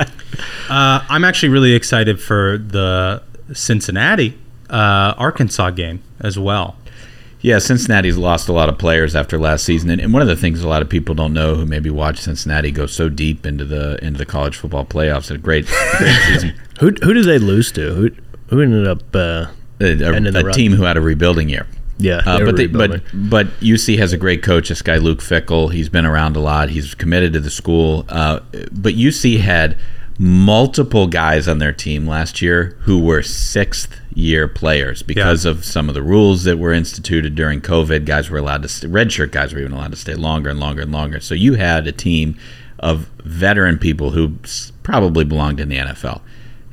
Uh, I'm actually really excited for the Cincinnati uh, Arkansas game as well. Yeah, Cincinnati's lost a lot of players after last season, and, and one of the things a lot of people don't know who maybe watch Cincinnati go so deep into the into the college football playoffs. A great, great season. who who did they lose to? Who who ended up? Uh, A, a team who had a rebuilding year. Yeah, uh, but, they, but but U C has a great coach, this guy Luke Fickell. He's been around a lot. He's committed to the school. Uh, but U C had multiple guys on their team last year who were sixth-year players because yeah. of some of the rules that were instituted during COVID. Guys were allowed to stay, redshirt guys were even allowed to stay longer and longer and longer. So you had a team of veteran people who probably belonged in the N F L.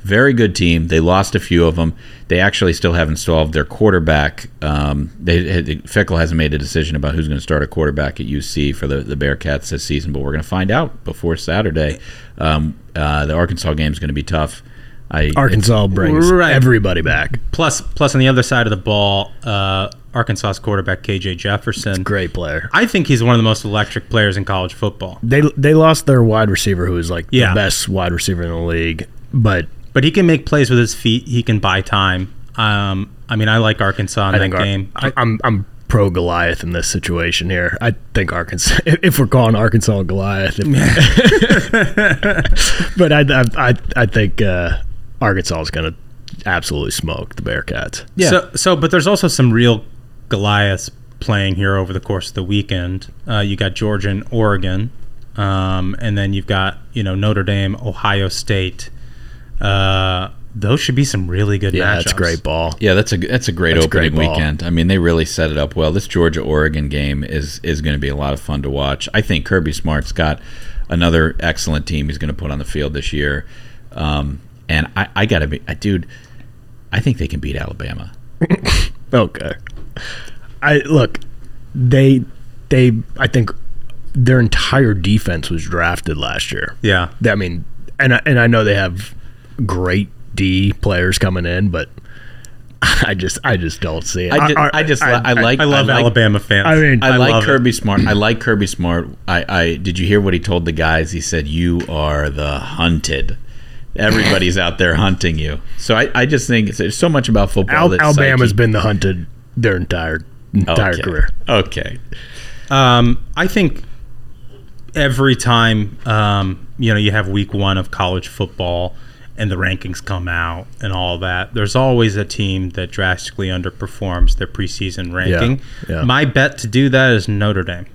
Very good team. They lost a few of them. They actually still haven't solved their quarterback. Um, they, Fickell hasn't made a decision about who's going to start a quarterback at U C for the, the Bearcats this season, but we're going to find out before Saturday. Um, uh, the Arkansas game is going to be tough. I, Arkansas brings right. everybody back. Plus, plus on the other side of the ball, uh, Arkansas's quarterback K J Jefferson, great player. I think he's one of the most electric players in college football. They they lost their wide receiver, who is like yeah. the best wide receiver in the league, but. But he can make plays with his feet. He can buy time. Um, I mean, I like Arkansas in I that think Ar- game. I, I'm I'm pro Goliath in this situation here. I think Arkansas. If we're calling Arkansas Goliath, if, but I I I think uh, Arkansas is going to absolutely smoke the Bearcats. Yeah. So so, but there's also some real Goliaths playing here over the course of the weekend. Uh, you got Georgia and Oregon, um, and then you've got you know Notre Dame, Ohio State. Uh, those should be some really good yeah, matchups. Yeah, that's great ball. Yeah, that's a that's a great that's opening a great weekend. I mean, they really set it up well. This Georgia-Oregon game is is going to be a lot of fun to watch. I think Kirby Smart's got another excellent team he's going to put on the field this year. Um, and I, I got to be, I, dude, I think they can beat Alabama. Okay. I look, they they I think their entire defense was drafted last year. Yeah. I mean, and I, and I know they have great D players coming in, but I just I just don't see it. I just I, I, just, I, I like I love I like, Alabama fans. I mean, I, I like Kirby it. Smart. I like Kirby Smart. I, I did you hear what he told the guys? He said, "You are the hunted. Everybody's out there hunting you." So I, I just think there's so much about football. Al- that Alabama's psyche. been the hunted their entire entire okay. career. Okay, um, I think every time um, you know you have week one of college football. And the rankings come out and all that. There's always a team that drastically underperforms their preseason ranking. Yeah, yeah. My bet to do that is Notre Dame.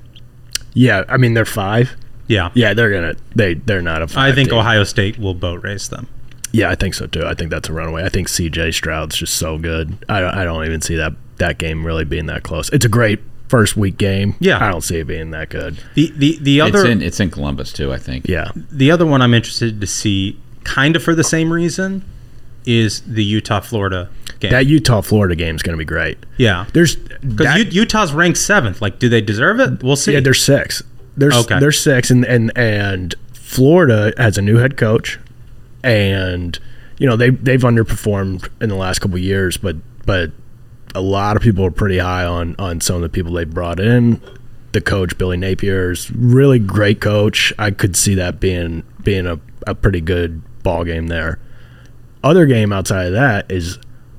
Yeah, I mean they're five. Yeah, yeah, they're gonna they they're not a five. I think team. Ohio State will boat race them. Yeah, I think so too. I think that's a runaway. I think C J Stroud's just so good. I don't, I don't even see that that game really being that close. It's a great first week game. Yeah, I don't see it being that good. The the the other it's in, it's in Columbus too. I think. Yeah, the other one I'm interested to see. Kind of for the same reason is the Utah-Florida game. That Utah-Florida game is going to be great. Yeah, there's because U- Utah's ranked seventh. Like, do they deserve it? We'll see. Yeah, they're six. They're okay. They're six, and and and Florida has a new head coach, and you know they they've underperformed in the last couple of years, but but a lot of people are pretty high on on some of the people they brought in. The coach Billy Napier is really great coach. I could see that being being a, a pretty good ball game there. Other game outside of that is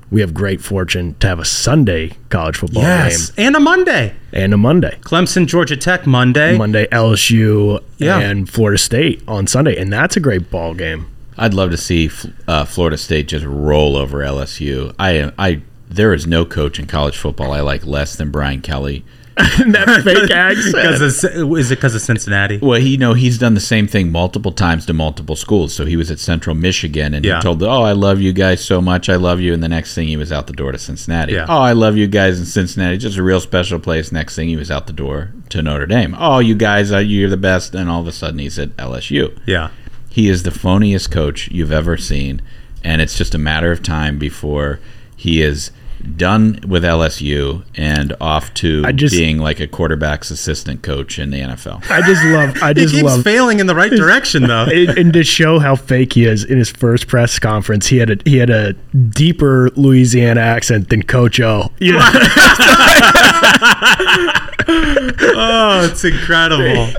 we have great fortune to have a Sunday college football yes. game. Yes, and a Monday. And a Monday. Clemson, Georgia Tech, Monday. Monday, L S U, yeah. and Florida State on Sunday. And that's a great ball game. I'd love to see uh, Florida State just roll over L S U. I, I, there is no coach in college football I like less than Brian Kelly. That fake accent. Of, is it because of Cincinnati? Well, he, you know, he's done the same thing multiple times to multiple schools. So he was at Central Michigan, and yeah. he told them, oh, I love you guys so much. I love you. And the next thing he was out the door to Cincinnati. Yeah. Oh, I love you guys in Cincinnati. Just a real special place. Next thing he was out the door to Notre Dame. Oh, you guys, you're the best. And all of a sudden he's at L S U. Yeah. He is the phoniest coach you've ever seen. And it's just a matter of time before he is done with L S U and off to just, being like a quarterback's assistant coach in the N F L. I just love I just he keeps love, failing in the right direction though. It, and to show how fake he is, in his first press conference he had a he had a deeper Louisiana accent than Coach O. You know? Oh, it's incredible.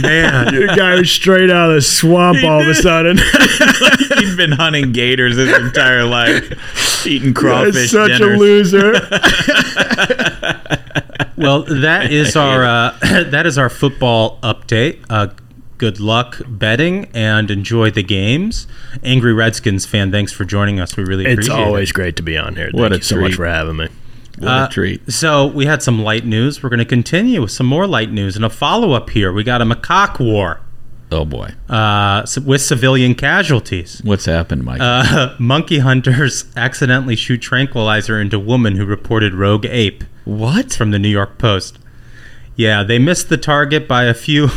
Man. Your guy was straight out of the swamp all of a sudden. He'd been hunting gators his entire life, eating crawfish. You're such dinners. A loser. Well, that is our uh, that is our football update. Uh, good luck betting and enjoy the games. Angry Redskins fan, thanks for joining us. We really appreciate it. It's always it. Great to be on here. Thank what you so much for having me. What uh, a treat. So we had some light news. We're going to continue with some more light news and a follow-up here. We got a macaque war. Oh, boy. Uh, with civilian casualties. What's happened, Mike? Uh, monkey hunters accidentally shoot tranquilizer into woman who reported rogue ape. What? From the New York Post. Yeah, they missed the target by a few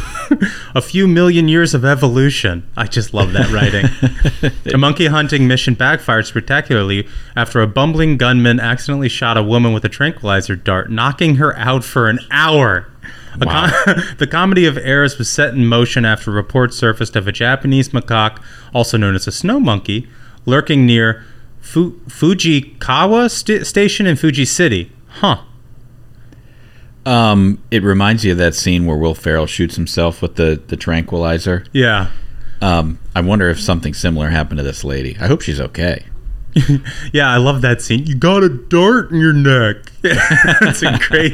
a few million years of evolution. I just love that writing. The monkey hunting mission backfired spectacularly after a bumbling gunman accidentally shot a woman with a tranquilizer dart, knocking her out for an hour. Wow. Com- the comedy of errors was set in motion after reports surfaced of a Japanese macaque, also known as a snow monkey, lurking near Fu- Fujikawa st- Station in Fuji City. Huh. Um, it reminds you of that scene where Will Ferrell shoots himself with the, the tranquilizer. Yeah. Um, I wonder if something similar happened to this lady. I hope she's okay. Yeah, I love that scene. You got a dart in your neck. That's a great,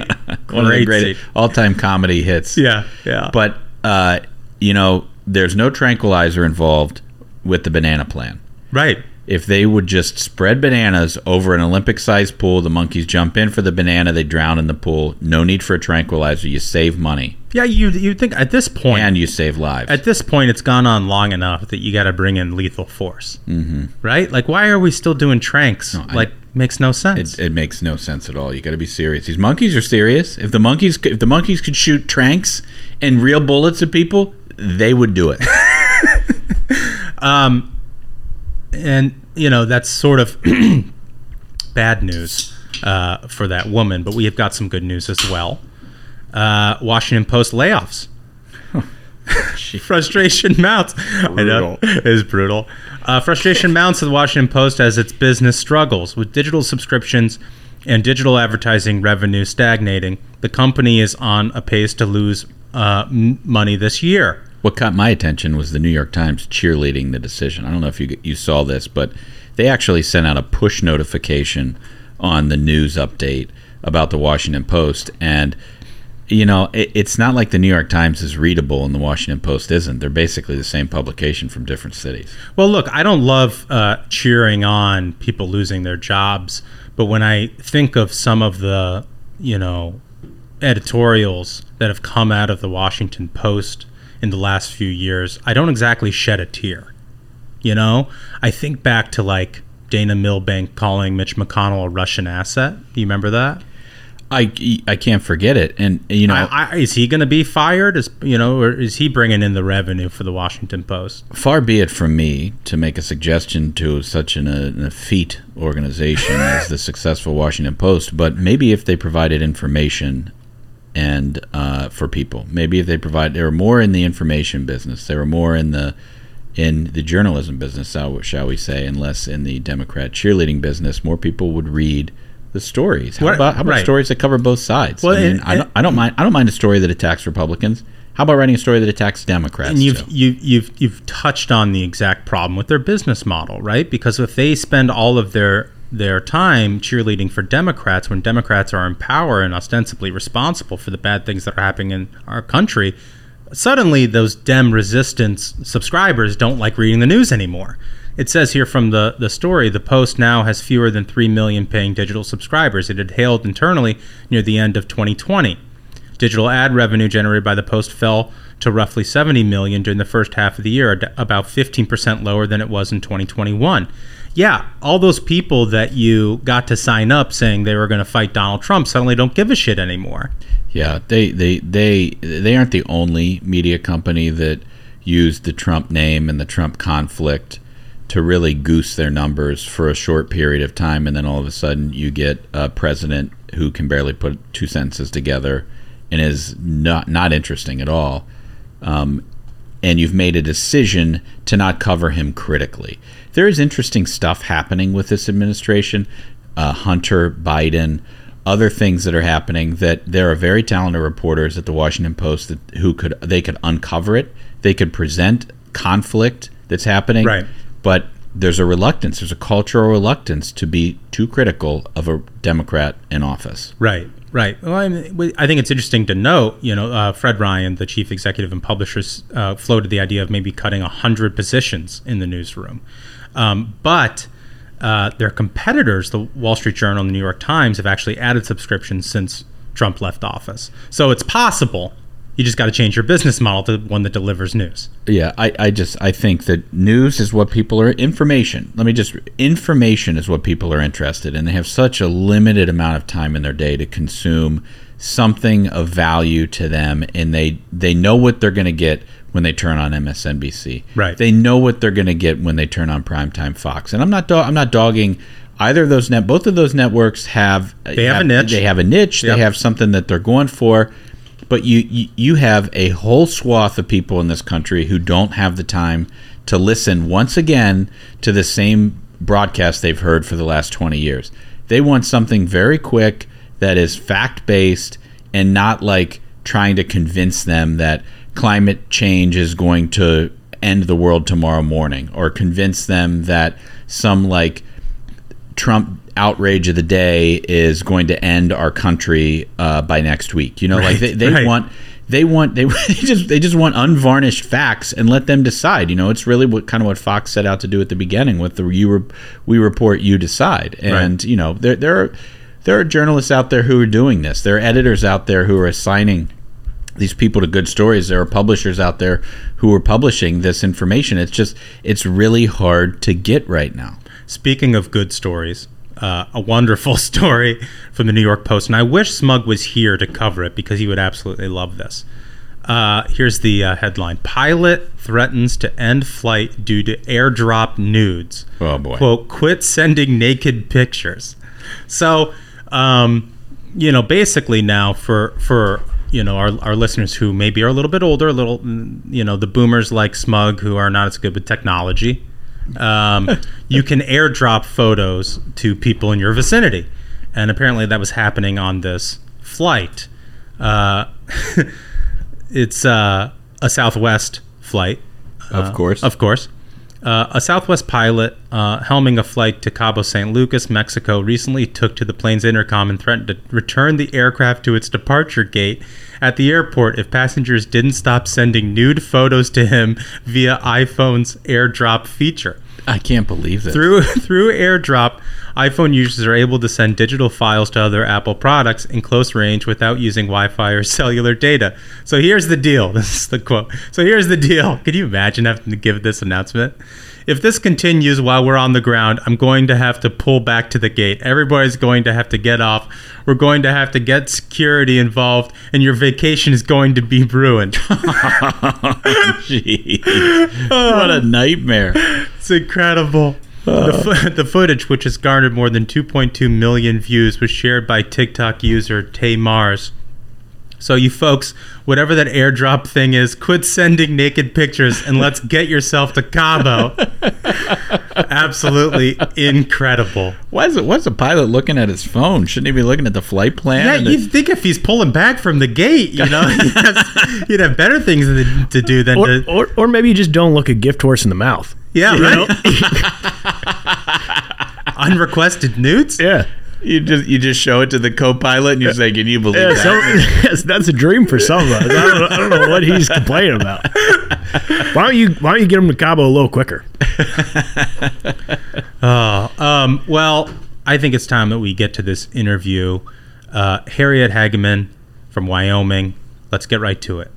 one of the great all-time comedy hits. Yeah, yeah. But, uh, you know, there's no tranquilizer involved with the banana plan. Right. If they would just spread bananas over an Olympic-sized pool, the monkeys jump in for the banana, they drown in the pool. No need for a tranquilizer. You save money. Yeah, you you think at this point... And you save lives. At this point, it's gone on long enough that you got to bring in lethal force. Mm-hmm. Right? Like, why are we still doing tranks? No, I, like, makes no sense. It, it makes no sense at all. You got to be serious. These monkeys are serious. If the monkeys, if the monkeys could shoot tranks and real bullets at people, they would do it. um... And, you know, that's sort of bad news uh, for that woman. But we have got some good news as well. Uh, Washington Post layoffs. Oh, frustration mounts. Brutal. I know, it is brutal. Uh, frustration mounts at the Washington Post as its business struggles. With digital subscriptions and digital advertising revenue stagnating, the company is on a pace to lose uh, m- money this year. What caught my attention was the New York Times cheerleading the decision. I don't know if you you saw this, but they actually sent out a push notification on the news update about the Washington Post. And, you know, it, it's not like the New York Times is readable and the Washington Post isn't. They're basically the same publication from different cities. Well, look, I don't love uh, cheering on people losing their jobs, but when I think of some of the, you know, editorials that have come out of the Washington Post in the last few years, I don't exactly shed a tear. You know, I think back to like Dana Milbank calling Mitch McConnell a Russian asset. Do you remember that? I, I can't forget it. And, you know, I, I, is he going to be fired? Is, you know, or is he bringing in the revenue for the Washington Post? Far be it from me to make a suggestion to such an, an effete organization as the successful Washington Post, but maybe if they provided information and uh, for people, maybe if they provide, they were more in the information business, they were more in the in the journalism business, shall we say, and less in the Democrat cheerleading business. More people would read the stories. How about how about right. stories that cover both sides? Well, I mean, and, and, I, don't, I don't mind. I don't mind a story that attacks Republicans. How about writing a story that attacks Democrats? And you've so? you, you've you've touched on the exact problem with their business model, right? Because if they spend all of their their time cheerleading for Democrats when Democrats are in power and ostensibly responsible for the bad things that are happening in our country, suddenly those Dem resistance subscribers don't like reading the news anymore. It says here from the, the story, the Post now has fewer than three million paying digital subscribers. It had halted internally near the end of twenty twenty. Digital ad revenue generated by the Post fell to roughly seventy million dollars during the first half of the year, about fifteen percent lower than it was in twenty twenty-one. Yeah, all those people that you got to sign up saying they were going to fight Donald Trump suddenly don't give a shit anymore. Yeah, they they, they they aren't the only media company that used the Trump name and the Trump conflict to really goose their numbers for a short period of time, and then all of a sudden you get a president who can barely put two sentences together and is not, not interesting at all. Um, and you've made a decision to not cover him critically. There is interesting stuff happening with this administration, uh, Hunter Biden, other things that are happening, that there are very talented reporters at the Washington Post that, who could they could uncover it, they could present conflict that's happening. Right. But there's a reluctance, there's a cultural reluctance to be too critical of a Democrat in office. Right. Right. Well, I, mean, I think it's interesting to note, you know, uh, Fred Ryan, the chief executive and publisher, uh, floated the idea of maybe cutting one hundred positions in the newsroom. Um, but uh, their competitors, the Wall Street Journal and the New York Times, have actually added subscriptions since Trump left office. So it's possible. You just got to change your business model to one that delivers news. Yeah, I, I just I think that news is what people are information. Let me just information is what people are interested in. They have such a limited amount of time in their day to consume something of value to them, and they they know what they're going to get when they turn on M S N B C. Right. They know what they're going to get when they turn on primetime Fox. And I'm not do- I'm not dogging either of those net. Both of those networks have they have, have a niche. They have a niche. Yep. They have something that they're going for. But you, you you have a whole swath of people in this country who don't have the time to listen once again to the same broadcast they've heard for the last twenty years. They want something very quick that is fact-based and not like trying to convince them that climate change is going to end the world tomorrow morning, or convince them that some like Trump outrage of the day is going to end our country uh, by next week. You know, right, like they, they right. want, they want, they, they just they just want unvarnished facts and let them decide. You know, it's really what kind of what Fox set out to do at the beginning with the you re, we report, you decide. And right. you know, there there are there are journalists out there who are doing this. There are editors out there who are assigning these people to good stories. There are publishers out there who are publishing this information. It's just it's really hard to get right now. Speaking of good stories, uh, a wonderful story from the New York Post, and I wish Smug was here to cover it because he would absolutely love this. Uh, here's the uh, headline. Pilot threatens to end flight due to airdrop nudes. Oh, boy. Quote, quit sending naked pictures. So, um, you know, basically now for, for you know, our, our listeners who maybe are a little bit older, a little, you know, the boomers like Smug who are not as good with technology, um you can airdrop photos to people in your vicinity, and apparently that was happening on this flight. Uh it's uh a Southwest flight, uh, of course of course uh a Southwest pilot uh helming a flight to Cabo San Lucas, Mexico, recently took to the plane's intercom and threatened to return the aircraft to its departure gate at the airport if passengers didn't stop sending nude photos to him via iPhone's AirDrop feature. I can't believe this. Through through AirDrop, iPhone users are able to send digital files to other Apple products in close range without using Wi-Fi or cellular data. So here's the deal. This is the quote. So here's the deal. Could you imagine having to give this announcement? If this continues while we're on the ground, I'm going to have to pull back to the gate. Everybody's going to have to get off. We're going to have to get security involved, and your vacation is going to be ruined. Oh, geez. What a nightmare. It's incredible. Uh. The, fo- the footage, which has garnered more than two point two million views, was shared by TikTok user Tay Mars. So you folks, whatever that airdrop thing is, quit sending naked pictures and let's get yourself to Cabo. Absolutely incredible. Why is it? Why's the pilot looking at his phone? Shouldn't he be looking at the flight plan? Yeah, you'd the, think if he's pulling back from the gate, you know, he'd, have, he'd have better things to, to do than or, to... Or, or maybe you just don't look a gift horse in the mouth. Yeah, right? You know? Unrequested nudes? Yeah. You just you just show it to the co-pilot and you say, can you believe yeah, that? So, yes, that's a dream for some of us. I don't, I don't know what he's complaining about. Why don't you Why don't you get him to Cabo a little quicker? oh, um, well, I think it's time that we get to this interview. Uh, Harriet Hageman from Wyoming. Let's get right to it.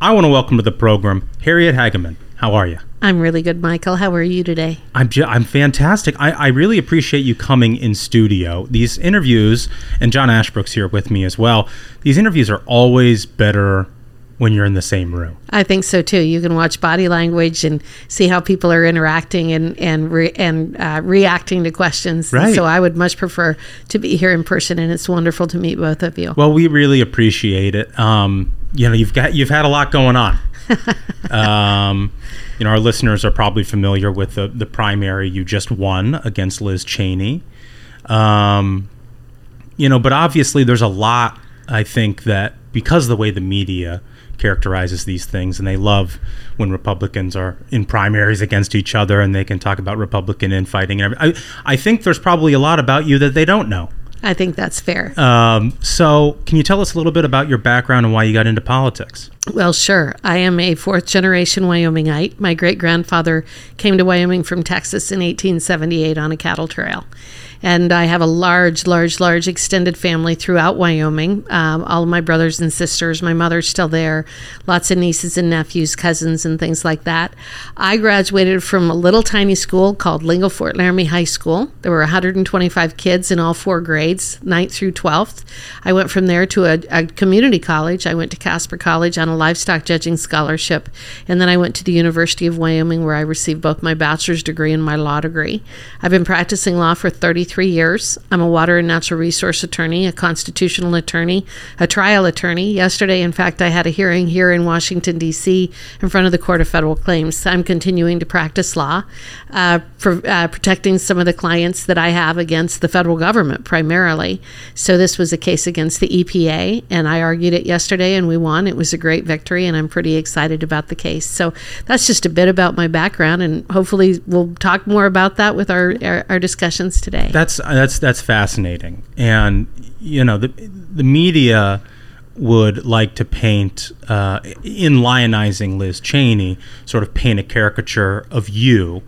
I want to welcome to the program Harriet Hageman. How are you? I'm really good, Michael. How are you today? I'm ju- I'm fantastic. I, I really appreciate you coming in studio. These interviews, and John Ashbrook's here with me as well, these interviews are always better when you're in the same room. I think so, too. You can watch body language and see how people are interacting and and, re- and uh, reacting to questions. Right. So I would much prefer to be here in person, and it's wonderful to meet both of you. Well, we really appreciate it. Um, you know, you've got you've had a lot going on. um, you know, our listeners are probably familiar with the, the primary you just won against Liz Cheney. Um, you know, but obviously there's a lot, I think, that because of the way the media characterizes these things, and they love when Republicans are in primaries against each other and they can talk about Republican infighting. And everything. I, I think there's probably a lot about you that they don't know. I think that's fair. Um, so can you tell us a little bit about your background and why you got into politics? Well, sure. I am a fourth-generation Wyomingite. My great-grandfather came to Wyoming from Texas in eighteen seventy-eight on a cattle trail. And I have a large, large, large extended family throughout Wyoming. Um, all of my brothers and sisters, my mother's still there, lots of nieces and nephews, cousins, and things like that. I graduated from a little tiny school called Lingo Fort Laramie High School. There were one hundred twenty-five kids in all four grades, ninth through twelfth. I went from there to a, a community college. I went to Casper College on a livestock judging scholarship. And then I went to the University of Wyoming, where I received both my bachelor's degree and my law degree. I've been practicing law for thirty-three years. I'm a water and natural resource attorney, a constitutional attorney, a trial attorney. Yesterday, in fact, I had a hearing here in Washington, D C in front of the Court of Federal Claims. I'm continuing to practice law, uh, for, uh, protecting some of the clients that I have against the federal government primarily. So this was a case against the E P A, and I argued it yesterday, and we won. It was a great victory, and I'm pretty excited about the case. So that's just a bit about my background, and hopefully we'll talk more about that with our, our, our discussions today. That's That's that's that's fascinating, and you know the the media would like to paint, uh, in lionizing Liz Cheney, sort of paint a caricature of you,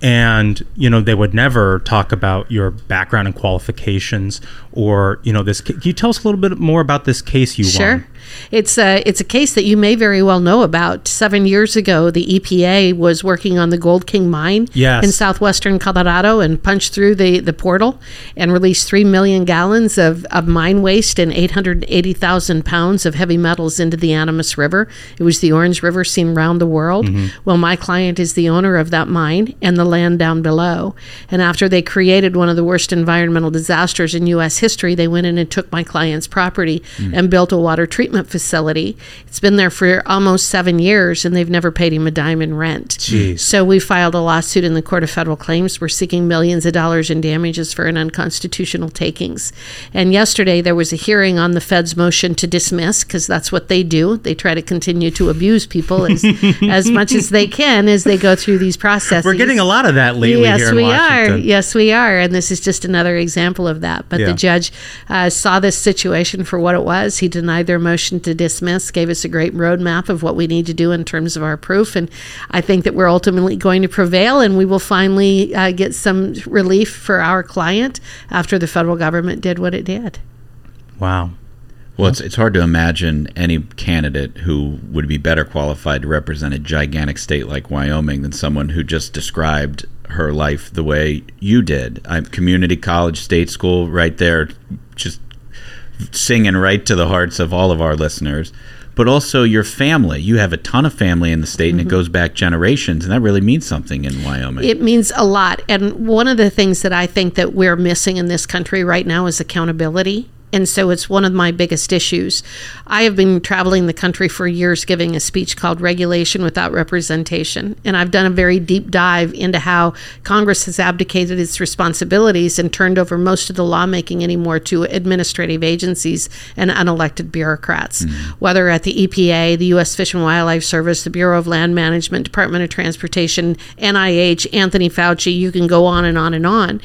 and you know they would never talk about your background and qualifications, or you know this. Can you tell us a little bit more about this case you sure. won? Sure. It's a, it's a case that you may very well know about. Seven years ago, the E P A was working on the Gold King mine yes. in southwestern Colorado and punched through the, the portal and released three million gallons of, of mine waste and eight hundred eighty thousand pounds of heavy metals into the Animas River. It was the Orange River seen around the world. Mm-hmm. Well, my client is the owner of that mine and the land down below. And after they created one of the worst environmental disasters in U S history, they went in and took my client's property mm-hmm. and built a water treatment facility. It's been there for almost seven years and they've never paid him a dime in rent. Jeez. So we filed a lawsuit in the Court of Federal Claims. We're seeking millions of dollars in damages for an unconstitutional takings. And yesterday there was a hearing on the Fed's motion to dismiss, because that's what they do. They try to continue to abuse people as, as much as they can as they go through these processes. We're getting a lot of that lately yes, here in Washington. Yes, we are. Yes, we are. And this is just another example of that. But yeah. the judge uh, saw this situation for what it was. He denied their motion to dismiss, gave us a great roadmap of what we need to do in terms of our proof, and I think that we're ultimately going to prevail, and we will finally uh, get some relief for our client after the federal government did what it did. Wow. Well, it's it's hard to imagine any candidate who would be better qualified to represent a gigantic state like Wyoming than someone who just described her life the way you did. I'm community college, state school, right there, just singing right to the hearts of all of our listeners, but also your family. You have a ton of family in the state, and mm-hmm. it goes back generations, and that really means something in Wyoming. It means a lot, and one of the things that I think that we're missing in this country right now is accountability. And so it's one of my biggest issues. I have been traveling the country for years giving a speech called Regulation Without Representation. And I've done a very deep dive into how Congress has abdicated its responsibilities and turned over most of the lawmaking anymore to administrative agencies and unelected bureaucrats, mm-hmm. whether at the E P A, the U S Fish and Wildlife Service, the Bureau of Land Management, Department of Transportation, N I H, Anthony Fauci, you can go on and on and on.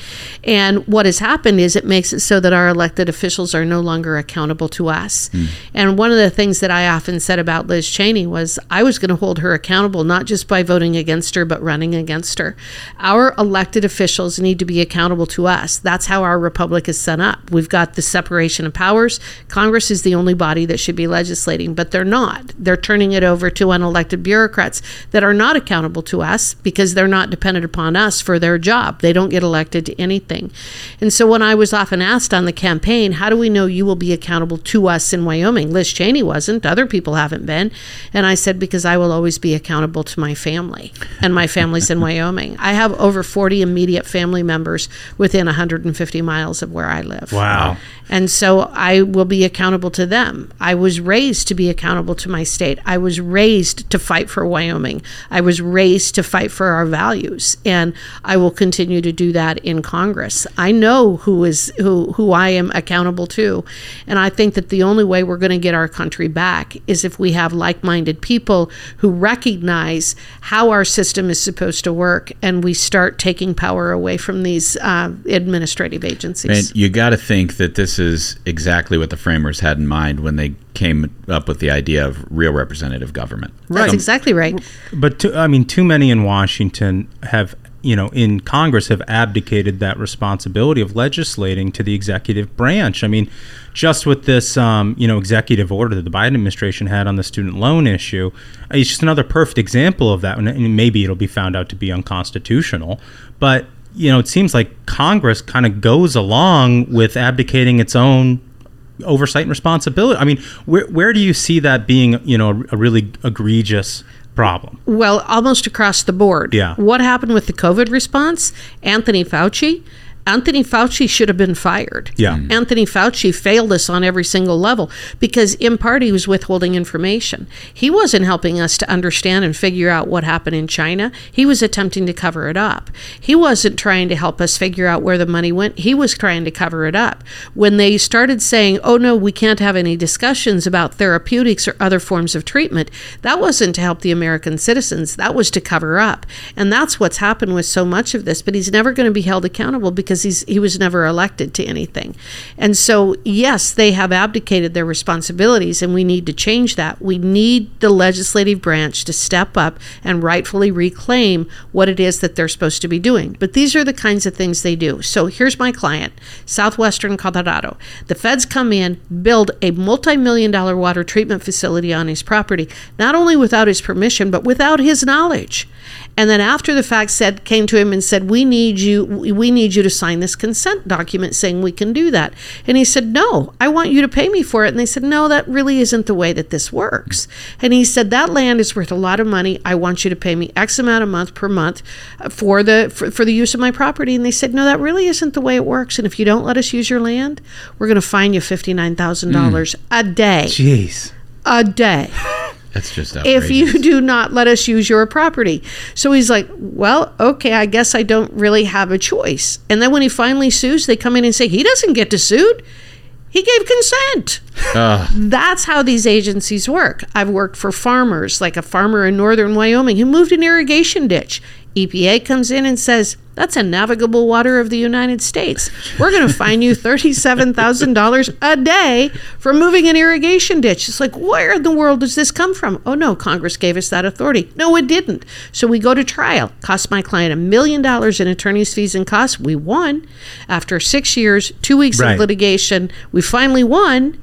And what has happened is it makes it so that our elected officials are no longer accountable to us. Mm. And one of the things that I often said about Liz Cheney was I was going to hold her accountable, not just by voting against her, but running against her. Our elected officials need to be accountable to us. That's how our republic is set up. We've got the separation of powers. Congress is the only body that should be legislating, but they're not. They're turning it over to unelected bureaucrats that are not accountable to us because they're not dependent upon us for their job. They don't get elected to anything. And so when I was often asked on the campaign, how do we know you will be accountable to us in Wyoming? Liz Cheney wasn't. Other people haven't been. And I said, because I will always be accountable to my family, and my family's in Wyoming. I have over forty immediate family members within one hundred fifty miles of where I live. Wow. And so I will be accountable to them. I was raised to be accountable to my state. I was raised to fight for Wyoming. I was raised to fight for our values. And I will continue to do that in Congress. I know who is who, who I am accountable to. And I think that the only way we're going to get our country back is if we have like-minded people who recognize how our system is supposed to work, and we start taking power away from these uh, administrative agencies. And you got to think that this is exactly what the framers had in mind when they came up with the idea of real representative government. Right. That's exactly right. But too, I mean, too many in Washington have, you know, in Congress have abdicated that responsibility of legislating to the executive branch. I mean, just with this, um, you know, executive order that the Biden administration had on the student loan issue, it's just another perfect example of that. And maybe it'll be found out to be unconstitutional, but you know, it seems like Congress kind of goes along with abdicating its own oversight and responsibility. I mean, where where do you see that being, you know, a really egregious problem? Well, almost across the board. Yeah. What happened with the COVID response? Anthony Fauci. Anthony Fauci should have been fired. Yeah. Mm-hmm. Anthony Fauci failed us on every single level because, in part, he was withholding information. He wasn't helping us to understand and figure out what happened in China. He was attempting to cover it up. He wasn't trying to help us figure out where the money went. He was trying to cover it up. When they started saying, oh, no, we can't have any discussions about therapeutics or other forms of treatment, that wasn't to help the American citizens. That was to cover up. And that's what's happened with so much of this. But he's never going to be held accountable because He's, he was never elected to anything. And so, yes, they have abdicated their responsibilities, and we need to change that. We need the legislative branch to step up and rightfully reclaim what it is that they're supposed to be doing. But these are the kinds of things they do. So here's my client, Southwestern Colorado. The feds come in, build a multi-million dollar water treatment facility on his property, not only without his permission, but without his knowledge. And then after the fact said, came to him and said, we need you, we need you to sign this consent document saying we can do that. And he said, no, I want you to pay me for it. And they said, no, that really isn't the way that this works. And he said, that land is worth a lot of money. I want you to pay me X amount a month per month for the, for, for the use of my property. And they said, no, that really isn't the way it works. And if you don't let us use your land, we're going to fine you fifty-nine thousand dollars mm. a day. Jeez. A day. That's just outrageous. If you do not let us use your property. So he's like, well, okay, I guess I don't really have a choice. And then when he finally sues, they come in and say, he doesn't get to sue. He gave consent. Uh. That's how these agencies work. I've worked for farmers, like a farmer in northern Wyoming who moved an irrigation ditch. E P A comes in and says, that's a navigable water of the United States. We're going to fine you thirty-seven thousand dollars a day for moving an irrigation ditch. It's like, where in the world does this come from? Oh, no, Congress gave us that authority. No, it didn't. So we go to trial. Cost my client a million dollars in attorney's fees and costs. We won. After six years, two weeks right. of litigation, we finally won.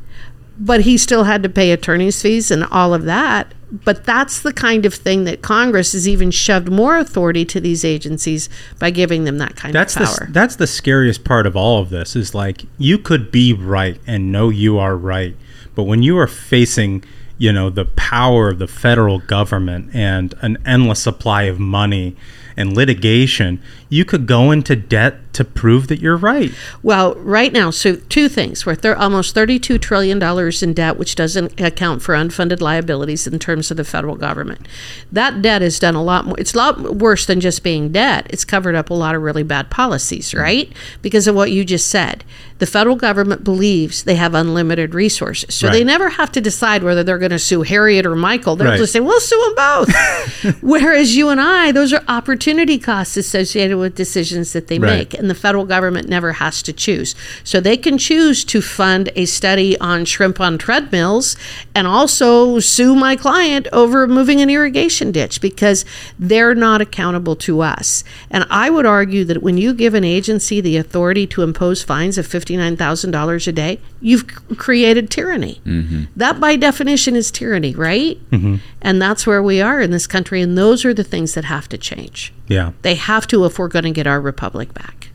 But he still had to pay attorney's fees and all of that. But that's the kind of thing that Congress has even shoved more authority to these agencies by giving them that kind that's of power. The, that's the scariest part of all of this is like you could be right and know you are right. But when you are facing, you know, the power of the federal government and an endless supply of money and litigation, you could go into debt to prove that you're right. Well, right now, so two things. We're th- almost thirty-two trillion dollars in debt, which doesn't account for unfunded liabilities in terms of the federal government. That debt has done a lot more. It's a lot worse than just being debt. It's covered up a lot of really bad policies, right? Because of what you just said. The federal government believes they have unlimited resources. So right. they never have to decide whether they're going to sue Harriet or Michael. They'll right. just say, we'll sue them both. Whereas you and I, those are opportunity costs associated with decisions that they right. make. And the federal government never has to choose. So they can choose to fund a study on shrimp on treadmills and also sue my client over moving an irrigation ditch because they're not accountable to us. And I would argue that when you give an agency the authority to impose fines of fifty-nine thousand dollars a day, you've created tyranny. Mm-hmm. That by definition is tyranny, right? Mm-hmm. And that's where we are in this country. And those are the things that have to change. Yeah. They have to if we're going to get our republic back.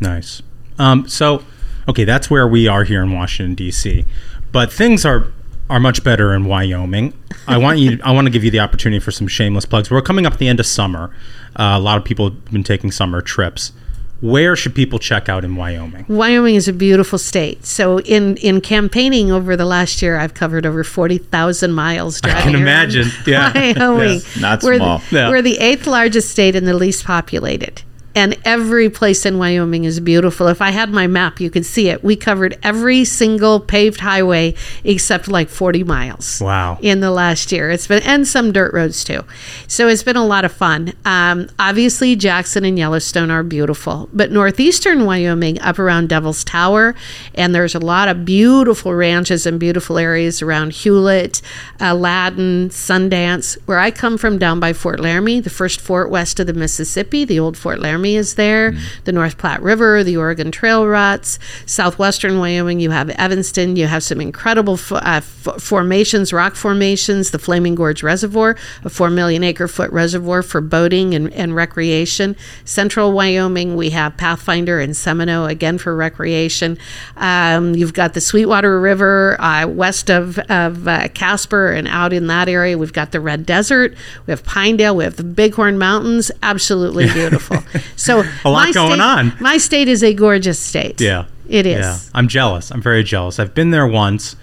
Nice. Um, so, okay, that's where we are here in Washington, D C. But things are are much better in Wyoming. I want you. I want to give you the opportunity for some shameless plugs. We're coming up at the end of summer. Uh, a lot of people have been taking summer trips. Where should people check out in Wyoming? Wyoming is a beautiful state. So in, in campaigning over the last year, I've covered over forty thousand miles driving. I can imagine. Yeah. Wyoming. Yes. Not we're small. The, yeah. We're the eighth largest state and the least populated. And every place in Wyoming is beautiful. If I had my map, you could see it. We covered every single paved highway except like forty miles. Wow. In the last year. It's been, and some dirt roads too. So it's been a lot of fun. Um, obviously, Jackson and Yellowstone are beautiful. But northeastern Wyoming, up around Devil's Tower, and there's a lot of beautiful ranches and beautiful areas around Hewlett, Aladdin, Sundance, where I come from down by Fort Laramie, the first fort west of the Mississippi, the old Fort Laramie is there, mm. the North Platte River, the Oregon Trail routes, southwestern Wyoming, you have Evanston, you have some incredible fo- uh, f- formations, rock formations, the Flaming Gorge Reservoir, a four million acre foot reservoir for boating and, and recreation. Central Wyoming, we have Pathfinder and Seminole, again for recreation. Um, you've got the Sweetwater River uh, west of, of uh, Casper and out in that area. We've got the Red Desert, we have Pinedale, we have the Bighorn Mountains, absolutely beautiful. So a lot going state, on. My state is a gorgeous state. Yeah, it is. Yeah. I'm jealous. I'm very jealous. I've been there once,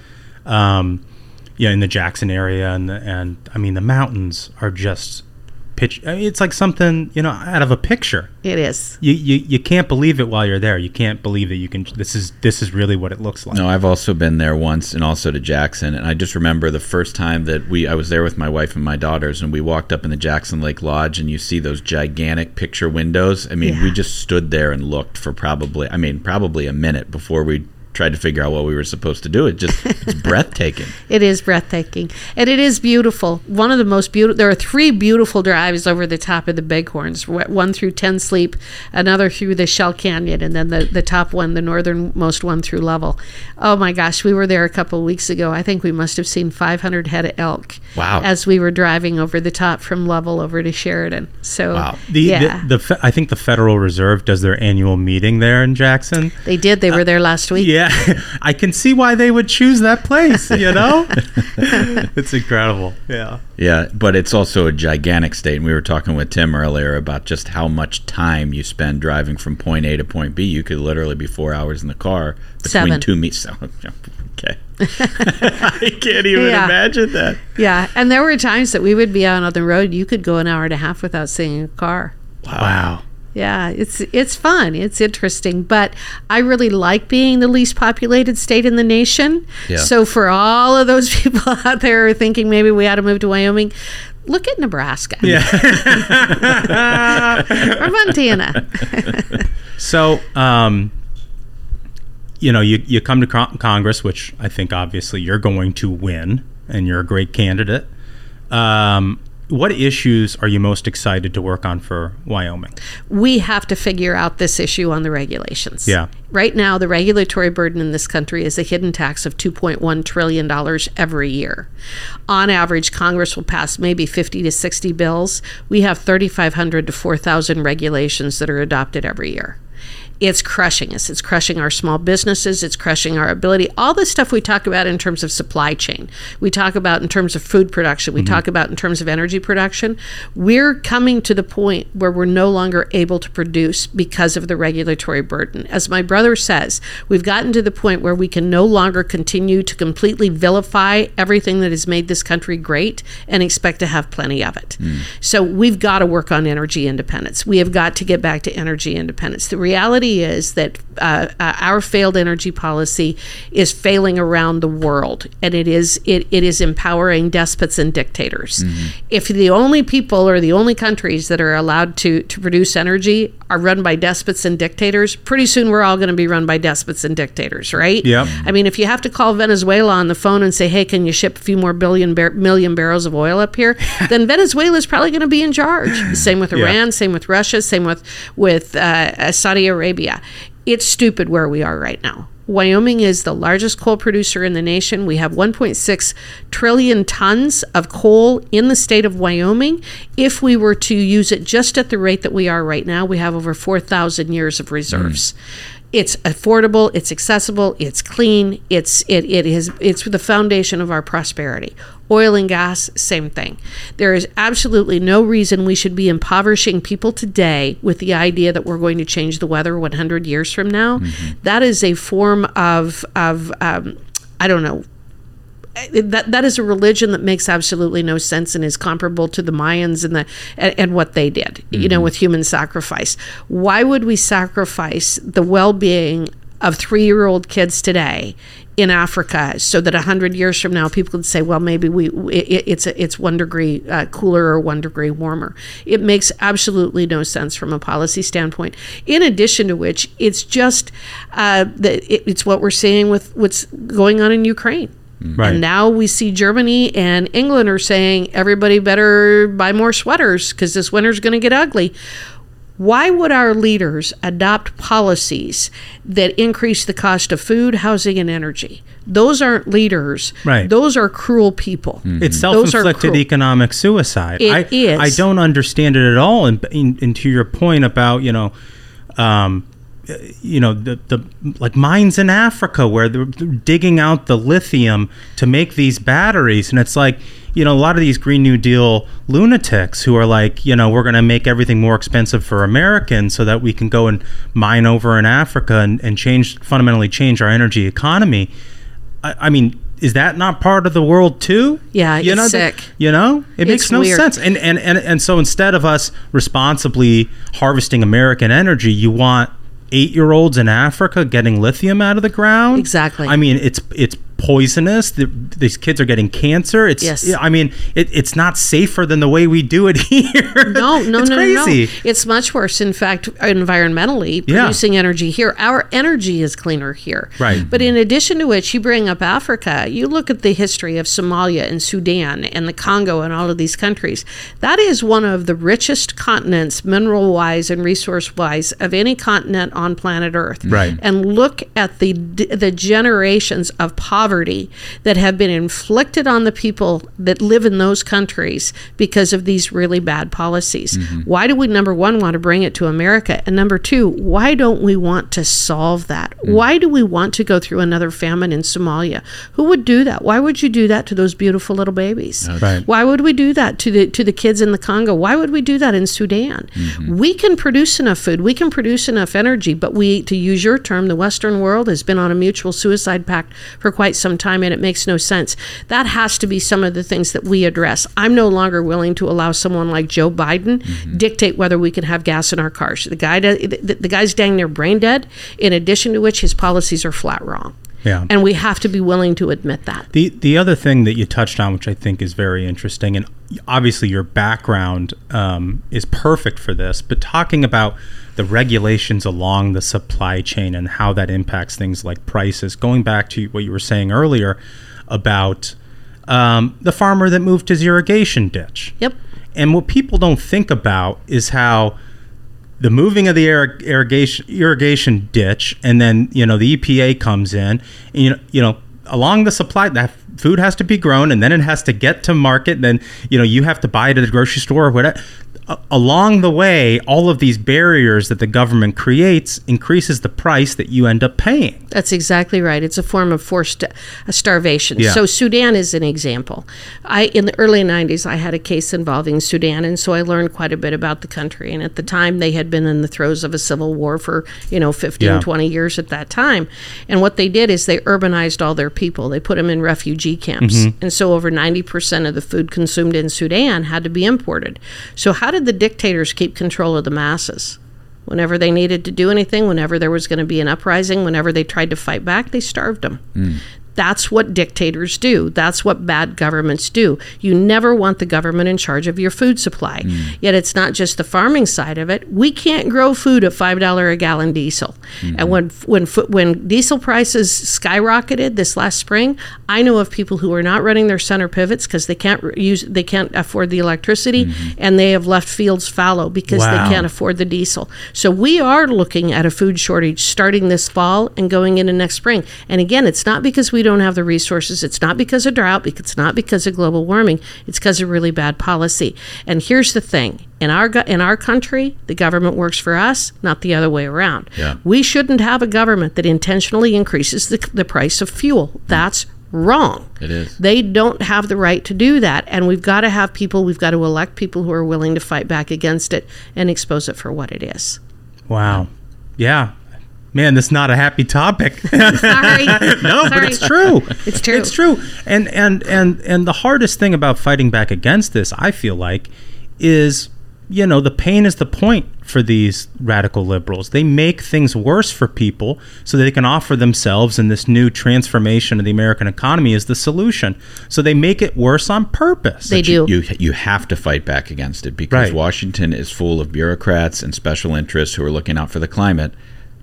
um, you know, in the Jackson area, and the, and I mean the mountains are just pitch. I mean, it's like something you know out of a picture. It is. You, you you can't believe it while you're there. You can't believe that you can. This is this is really what it looks like. No, I've also been there once, and also to Jackson. And I just remember the first time that we I was there with my wife and my daughters, and we walked up in the Jackson Lake Lodge, and you see those gigantic picture windows. I mean, yeah. we just stood there and looked for probably I mean probably a minute before we tried to figure out what we were supposed to do. It just it's breathtaking. It is breathtaking, and it is beautiful. One of the most beautiful. There are three beautiful drives over the top of the Bighorns. One through Ten Sleep, another through the Shell Canyon, and then the, the top one, the northernmost one through Lovell. Oh my gosh, we were there a couple of weeks ago. I think we must have seen five hundred head of elk. Wow. As we were driving over the top from Lovell over to Sheridan. So wow. The, yeah. The, the I think the Federal Reserve does their annual meeting there in Jackson. They did. They were uh, there last week. Yeah. Yeah, I can see why they would choose that place, you know? It's incredible, yeah. Yeah, but it's also a gigantic state, and we were talking with Tim earlier about just how much time you spend driving from point A to point B. You could literally be four hours in the car between Seven. two meets. Okay. I can't even yeah. imagine that. Yeah, and there were times that we would be out on the road. You could go an hour and a half without seeing a car. Wow. wow. Yeah, it's it's fun. It's interesting. But I really like being the least populated state in the nation. Yeah. So for all of those people out there who are thinking maybe we ought to move to Wyoming, look at Nebraska. Yeah. Or Montana. So, um, you know, you, you come to con- Congress, which I think obviously you're going to win, and you're a great candidate. Um What issues are you most excited to work on for Wyoming? We have to figure out this issue on the regulations. Yeah. Right now, the regulatory burden in this country is a hidden tax of two point one trillion dollars every year. On average, Congress will pass maybe fifty to sixty bills. We have thirty-five hundred to four thousand regulations that are adopted every year. it's crushing us. It's crushing our small businesses. It's crushing our ability. All the stuff we talk about in terms of supply chain, we talk about in terms of food production, we mm-hmm. talk about in terms of energy production. We're coming to the point where we're no longer able to produce because of the regulatory burden. As my brother says, we've gotten to the point where we can no longer continue to completely vilify everything that has made this country great and expect to have plenty of it. Mm. So we've got to work on energy independence. We have got to get back to energy independence. The reality is that uh, uh, our failed energy policy is failing around the world, and it is it, it is empowering despots and dictators. Mm-hmm. If the only people or the only countries that are allowed to, to produce energy are run by despots and dictators, pretty soon we're all going to be run by despots and dictators, right? Yep. I mean, if you have to call Venezuela on the phone and say, hey, can you ship a few more billion bar- million barrels of oil up here, then Venezuela's probably going to be in charge. Same with Iran, yeah. same with Russia, same with, with uh, Saudi Arabia. It's stupid where we are right now. Wyoming is the largest coal producer in the nation. We have one point six trillion tons of coal in the state of Wyoming. If we were to use it just at the rate that we are right now, we have over four thousand years of reserves. Mm. It's affordable, it's accessible, it's clean, it's it it is it's the foundation of our prosperity. Oil and gas, same thing. There is absolutely no reason we should be impoverishing people today with the idea that we're going to change the weather one hundred years from now. Mm-hmm. That is a form of, of um, I don't know, that that is a religion that makes absolutely no sense and is comparable to the Mayans and the and, and what they did, mm-hmm. you know, with human sacrifice. Why would we sacrifice the well-being of three-year-old kids today in Africa so that one hundred years from now people could say, well, maybe we it, it's it's one degree uh, cooler or one degree warmer? It makes absolutely no sense from a policy standpoint. In addition to which, it's just uh, the, it, it's what we're seeing with what's going on in Ukraine. Right. And now we see Germany and England are saying everybody better buy more sweaters because this winter's going to get ugly. Why would our leaders adopt policies that increase the cost of food, housing, and energy? Those aren't leaders. Right. Those are cruel people. Mm-hmm. It's self-inflicted economic suicide. It I, is. I don't understand it at all. And, and to your point about, you know, um, you know, the, the like mines in Africa where they're digging out the lithium to make these batteries. And it's like, you know, a lot of these Green New Deal lunatics who are like, you know, we're going to make everything more expensive for Americans so that we can go and mine over in Africa and, and change, fundamentally change our energy economy. I, I mean, is that not part of the world too? Yeah, you it's know, sick. The, you know, it it's makes no weird. sense. And, and, and, and so instead of us responsibly harvesting American energy, you want eight-year-olds in Africa getting lithium out of the ground. Exactly. I mean, it's it's poisonous. The, these kids are getting cancer. It's. Yes. I mean, it, it's not safer than the way we do it here. No, no, it's no, crazy. no. It's much worse. In fact, environmentally, producing yeah. energy here, our energy is cleaner here. Right. But in addition to which, you bring up Africa. You look at the history of Somalia and Sudan and the Congo and all of these countries. That is one of the richest continents, mineral-wise and resource-wise, of any continent on planet Earth. Right. And look at the the generations of poverty that have been inflicted on the people that live in those countries because of these really bad policies. Mm-hmm. Why do we, number one, want to bring it to America? And number two, why don't we want to solve that? Mm-hmm. Why do we want to go through another famine in Somalia? Who would do that? Why would you do that to those beautiful little babies? Right. Why would we do that to the to the kids in the Congo? Why would we do that in Sudan? Mm-hmm. We can produce enough food. We can produce enough energy, but we, to use your term, the Western world has been on a mutual suicide pact for quite some time, and it makes no sense. That has to be some of the things that we address. I'm no longer willing to allow someone like Joe Biden mm-hmm. dictate whether we can have gas in our cars. The guy, the, the guy's dang near brain dead, in addition to which his policies are flat wrong. Yeah. And we have to be willing to admit that. The the other thing that you touched on, which I think is very interesting, and obviously your background um, is perfect for this, but talking about the regulations along the supply chain and how that impacts things like prices, going back to what you were saying earlier about um, the farmer that moved his irrigation ditch. Yep. And what people don't think about is how the moving of the irrigation irrigation ditch, and then, you know, the E P A comes in, and, you know, you know, along the supply, that food has to be grown, and then it has to get to market, and then, you know, you have to buy it at the grocery store or whatever. Along the way, all of these barriers that the government creates increases the price that you end up paying. That's exactly right. It's a form of forced starvation. Yeah. So Sudan is an example. I in the early nineties, I had a case involving Sudan, and so I learned quite a bit about the country. And at the time, they had been in the throes of a civil war for, you know, fifteen, yeah. twenty years at that time. And what they did is they urbanized all their people. They put them in refugee camps. Mm-hmm. And so over ninety percent of the food consumed in Sudan had to be imported. So how How did the dictators keep control of the masses? Whenever they needed to do anything, whenever there was going to be an uprising, whenever they tried to fight back, they starved them. Mm. That's what dictators do. That's what bad governments do. You never want the government in charge of your food supply. Mm. Yet it's not just the farming side of it. We can't grow food at five dollars a gallon diesel. Mm-hmm. And when when when diesel prices skyrocketed this last spring, I know of people who are not running their center pivots because they can't use they can't afford the electricity, mm-hmm. and they have left fields fallow because wow. they can't afford the diesel. So we are looking at a food shortage starting this fall and going into next spring. And again, it's not because we We don't have the resources. It's not because of drought. It's not because of global warming. It's because of really bad policy. And here's the thing. In our in our country, the government works for us, not the other way around. Yeah. We shouldn't have a government that intentionally increases the, the price of fuel. That's wrong. It is. They don't have the right to do that, and we've got to have people, we've got to elect people who are willing to fight back against it and expose it for what it is. Wow. Yeah. Man, this is not a happy topic. Sorry. No, Sorry. But it's true. It's true. It's true. And, and and and the hardest thing about fighting back against this, I feel like, is, you know, the pain is the point for these radical liberals. They make things worse for people so they can offer themselves, and this new transformation of the American economy is the solution. So they make it worse on purpose. They but do. You, you you have to fight back against it because right. Washington is full of bureaucrats and special interests who are looking out for the climate.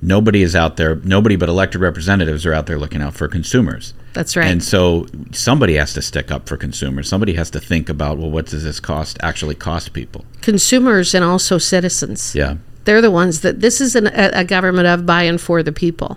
Nobody is out there, nobody but elected representatives are out there looking out for consumers. That's right. And so somebody has to stick up for consumers. Somebody has to think about, well, what does this cost actually cost people? Consumers and also citizens. Yeah. They're the ones that this is an, a government of, by, and for the people.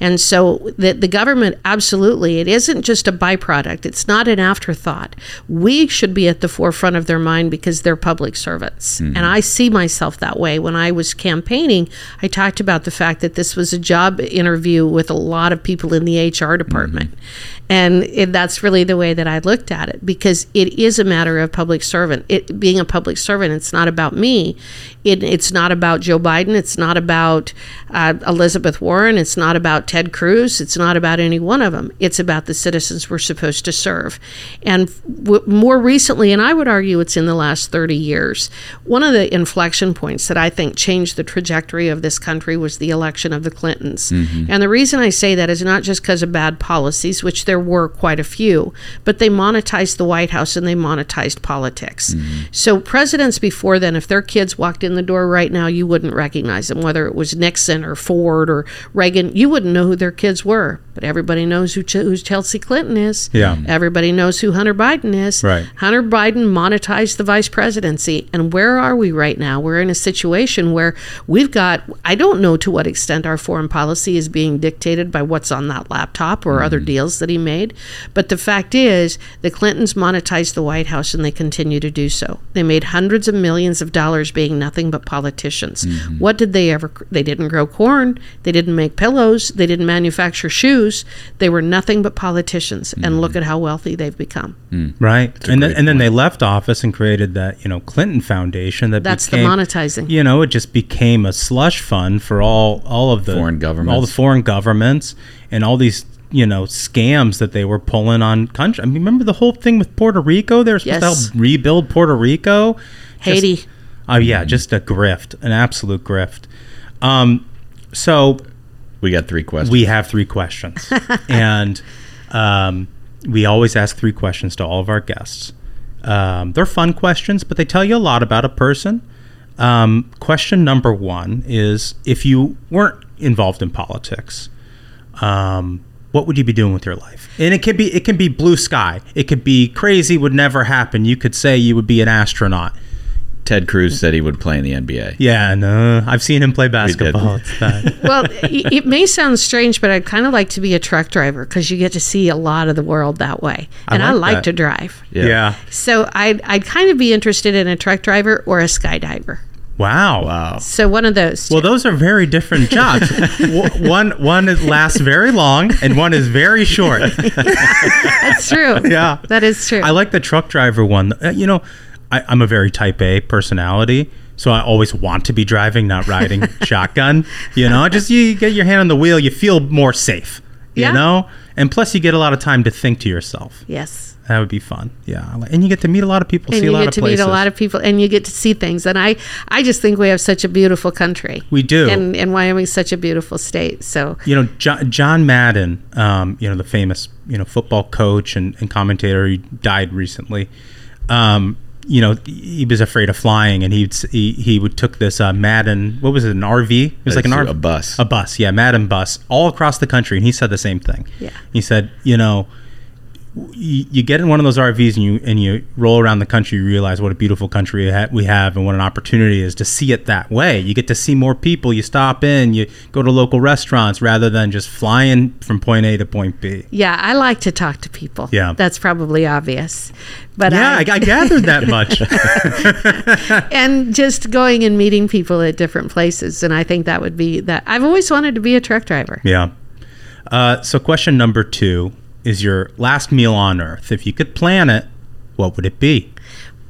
And so the, the government, absolutely, it isn't just a byproduct. It's not an afterthought. We should be at the forefront of their mind because they're public servants. Mm-hmm. And I see myself that way. When I was campaigning, I talked about the fact that this was a job interview with a lot of people in the H R department. Mm-hmm. And it, that's really the way that I looked at it, because it is a matter of public servant. It being a public servant, it's not about me. It, it's not about Joe Biden. It's not about uh, Elizabeth Warren. It's not about Ted Cruz. It's not about any one of them. It's about the citizens we're supposed to serve. And w- more recently, and I would argue it's in the last thirty years, one of the inflection points that I think changed the trajectory of this country was the election of the Clintons. Mm-hmm. And the reason I say that is not just because of bad policies, which there There were quite a few, but they monetized the White House and they monetized politics. Mm-hmm. So presidents before then, if their kids walked in the door right now, you wouldn't recognize them, whether it was Nixon or Ford or Reagan. You wouldn't know who their kids were, but everybody knows who, Ch- who Chelsea Clinton is. Yeah. Everybody knows who Hunter Biden is. Right. Hunter Biden monetized the vice presidency. And where are we right now? We're in a situation where we've got, I don't know to what extent our foreign policy is being dictated by what's on that laptop or mm-hmm. other deals that he made. But the fact is, the Clintons monetized the White House and they continue to do so. They made hundreds of millions of dollars being nothing but politicians. Mm-hmm. What did they ever, they didn't grow corn, they didn't make pillows, they didn't manufacture shoes, they were nothing but politicians. Mm-hmm. And look at how wealthy they've become. Mm. Right. And then, and then they left office and created that, you know, Clinton Foundation. That That's became, the monetizing. You know, it just became a slush fund for all, all of the foreign governments, all the foreign governments and all these, you know, scams that they were pulling on country. I mean, remember the whole thing with Puerto Rico? They were supposed yes. to help rebuild Puerto Rico. Just, Haiti. Oh, uh, yeah, just a grift, an absolute grift. Um, so we got three questions. We have three questions. And um, we always ask three questions to all of our guests. Um, they're fun questions, but they tell you a lot about a person. Um, question number one is, if you weren't involved in politics, um, what would you be doing with your life? And it can be it can be blue sky. It could be crazy, would never happen. You could say you would be an astronaut. Ted Cruz said he would play in the N B A. Yeah, no, I've seen him play basketball. It's bad. Well, it may sound strange, but I'd kind of like to be a truck driver because you get to see a lot of the world that way. And I like, I like to drive. Yeah. yeah. So I'd, I'd kind of be interested in a truck driver or a skydiver. Wow. Wow. So one of those. Two. Well, those are very different jobs. one one lasts very long and one is very short. That's true. Yeah. That is true. I like the truck driver one. You know, I, I'm a very type A personality, so I always want to be driving, not riding shotgun. You know, just you get your hand on the wheel, you feel more safe, you yeah. know? And plus, you get a lot of time to think to yourself. Yes. That would be fun. Yeah. And you get to meet a lot of people, and see a lot of places. And you get to meet a lot of people, and you get to see things. And I, I just think we have such a beautiful country. We do. And, and Wyoming's such a beautiful state, so. You know, John, John Madden, um, you know, the famous, you know, football coach and, and commentator, he died recently. Um, you know, he was afraid of flying, and he'd, he he would took this uh, Madden, what was it, an R V? It was That's like an R V. A bus. A bus, yeah, Madden bus, all across the country, and he said the same thing. Yeah. He said, you know, you get in one of those R Vs and you and you roll around the country, you realize what a beautiful country we have and what an opportunity it is to see it that way. You get to see more people. You stop in, you go to local restaurants rather than just flying from point A to point B. Yeah, I like to talk to people. Yeah. That's probably obvious. But yeah, I, I gathered that much. And just going and meeting people at different places. And I think that would be that. I've always wanted to be a truck driver. Yeah. Uh, so question number two. Is your last meal on earth? If you could plan it, what would it be?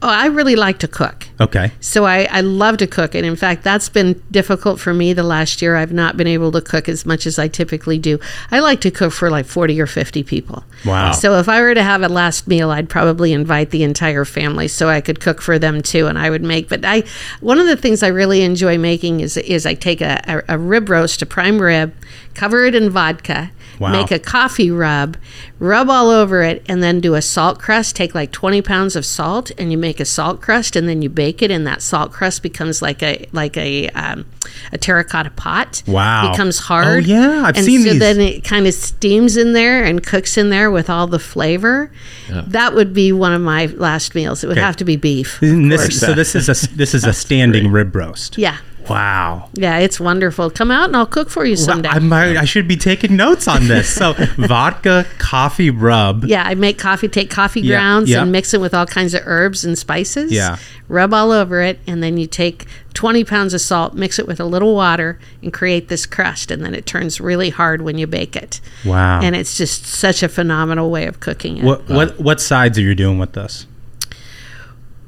Oh, I really like to cook. Okay. So I, I love to cook. And in fact, that's been difficult for me the last year. I've not been able to cook as much as I typically do. I like to cook for like forty or fifty people. Wow. So if I were to have a last meal, I'd probably invite the entire family so I could cook for them too. And I would make, but I, one of the things I really enjoy making is, is I take a, a, a rib roast, a prime rib, cover it in vodka. Wow. Make a coffee rub, rub all over it, and then do a salt crust. Take like twenty pounds of salt, and you make a salt crust, and then you bake it, and that salt crust becomes like a like a um, a terracotta pot. Wow. It becomes hard. Oh, yeah. I've and seen so these. And so then it kind of steams in there and cooks in there with all the flavor. Yeah. That would be one of my last meals. It would okay. have to be beef. This, so this is a, this is a standing great. rib roast. Yeah. Wow. Yeah, it's wonderful. Come out and I'll cook for you someday. I, might, I should be taking notes on this. So vodka, coffee rub. Yeah, I make coffee, take coffee yeah, grounds yeah. and mix it with all kinds of herbs and spices. Yeah. Rub all over it, and then you take twenty pounds of salt, mix it with a little water, and create this crust, and then it turns really hard when you bake it. Wow. And it's just such a phenomenal way of cooking it. What, what, what sides are you doing with this?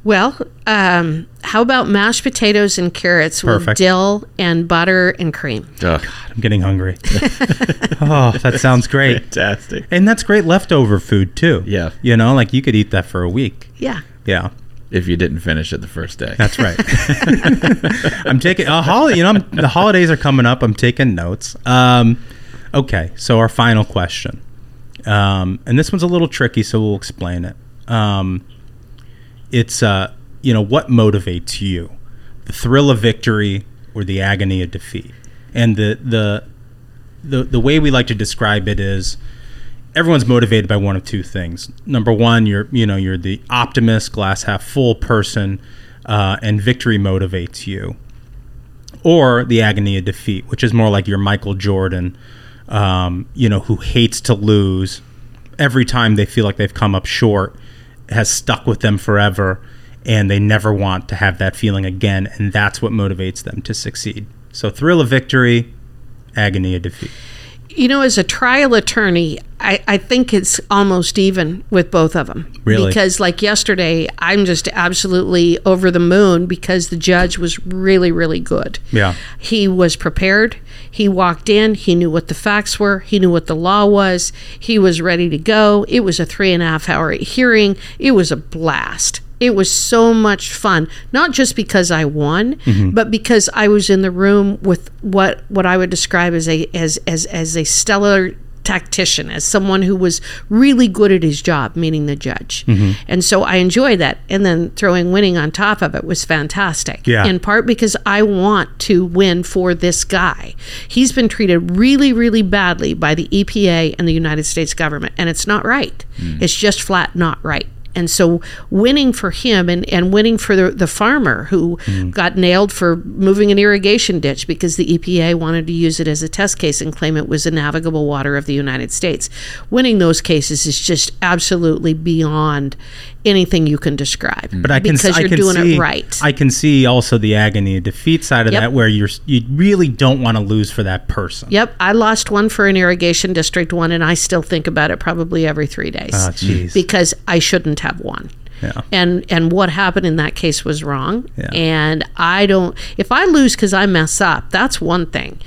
Well, um, how about mashed potatoes and carrots Perfect. with dill and butter and cream? Oh, God, I'm getting hungry. Oh, that sounds great. Fantastic. And that's great leftover food, too. Yeah. You know, like you could eat that for a week. Yeah. Yeah. If you didn't finish it the first day. That's right. I'm taking, uh, holi- you know, I'm, the holidays are coming up. I'm taking notes. Um, okay, so our final question. Um, and this one's a little tricky, so we'll explain it. Um It's, uh, you know, what motivates you? The thrill of victory or the agony of defeat? And the, the the the way we like to describe it is everyone's motivated by one of two things. Number one, you're, you know, you're the optimist, glass half full person, uh, and victory motivates you. Or the agony of defeat, which is more like your Michael Jordan, um, you know, who hates to lose. Every time they feel like they've come up short, has stuck with them forever, and they never want to have that feeling again, and that's what motivates them to succeed. So thrill of victory, agony of defeat. You know, as a trial attorney, I, I think it's almost even with both of them. Really? Because like yesterday, I'm just absolutely over the moon because the judge was really, really good. Yeah. He was prepared. He walked in. He knew what the facts were. He knew what the law was. He was ready to go. It was a three and a half hour hearing. It was a blast. It was so much fun, not just because I won, mm-hmm. but because I was in the room with what, what I would describe as a as as as a stellar tactician, as someone who was really good at his job, meaning the judge. Mm-hmm. And so I enjoyed that. And then throwing winning on top of it was fantastic, yeah. in part because I want to win for this guy. He's been treated really, really badly by the E P A and the United States government, and it's not right. Mm. It's just flat not right. And so winning for him and, and winning for the, the farmer who mm. got nailed for moving an irrigation ditch because the E P A wanted to use it as a test case and claim it was the navigable water of the United States. Winning those cases is just absolutely beyond anything you can describe. But I can, because I you're can doing see, it right. I can see also the agony of defeat side of yep. that, where you're, you really don't want to lose for that person. Yep. I lost one for an irrigation district one, and I still think about it probably every three days. Oh, geez. Because I shouldn't have won. Yeah. And and what happened in that case was wrong. Yeah. And I don't, if I lose because I mess up, that's one thing.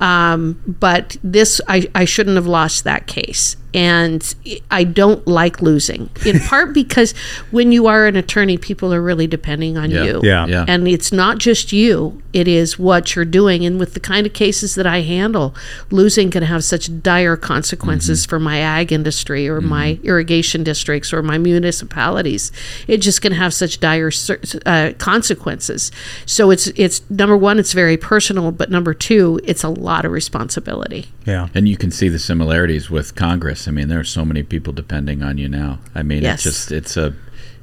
Um, but this, I, I shouldn't have lost that case. And I don't like losing, in part because when you are an attorney, people are really depending on yeah, you. Yeah, yeah. And it's not just you, it is what you're doing. And with the kind of cases that I handle, losing can have such dire consequences mm-hmm. for my ag industry or mm-hmm. my irrigation districts or my municipalities. It just can have such dire uh, consequences. So it's, it's number one, it's very personal, but number two, it's a lot of responsibility. Yeah. And you can see the similarities with Congress. I mean, there are so many people depending on you now. I mean, yes. it's just it's a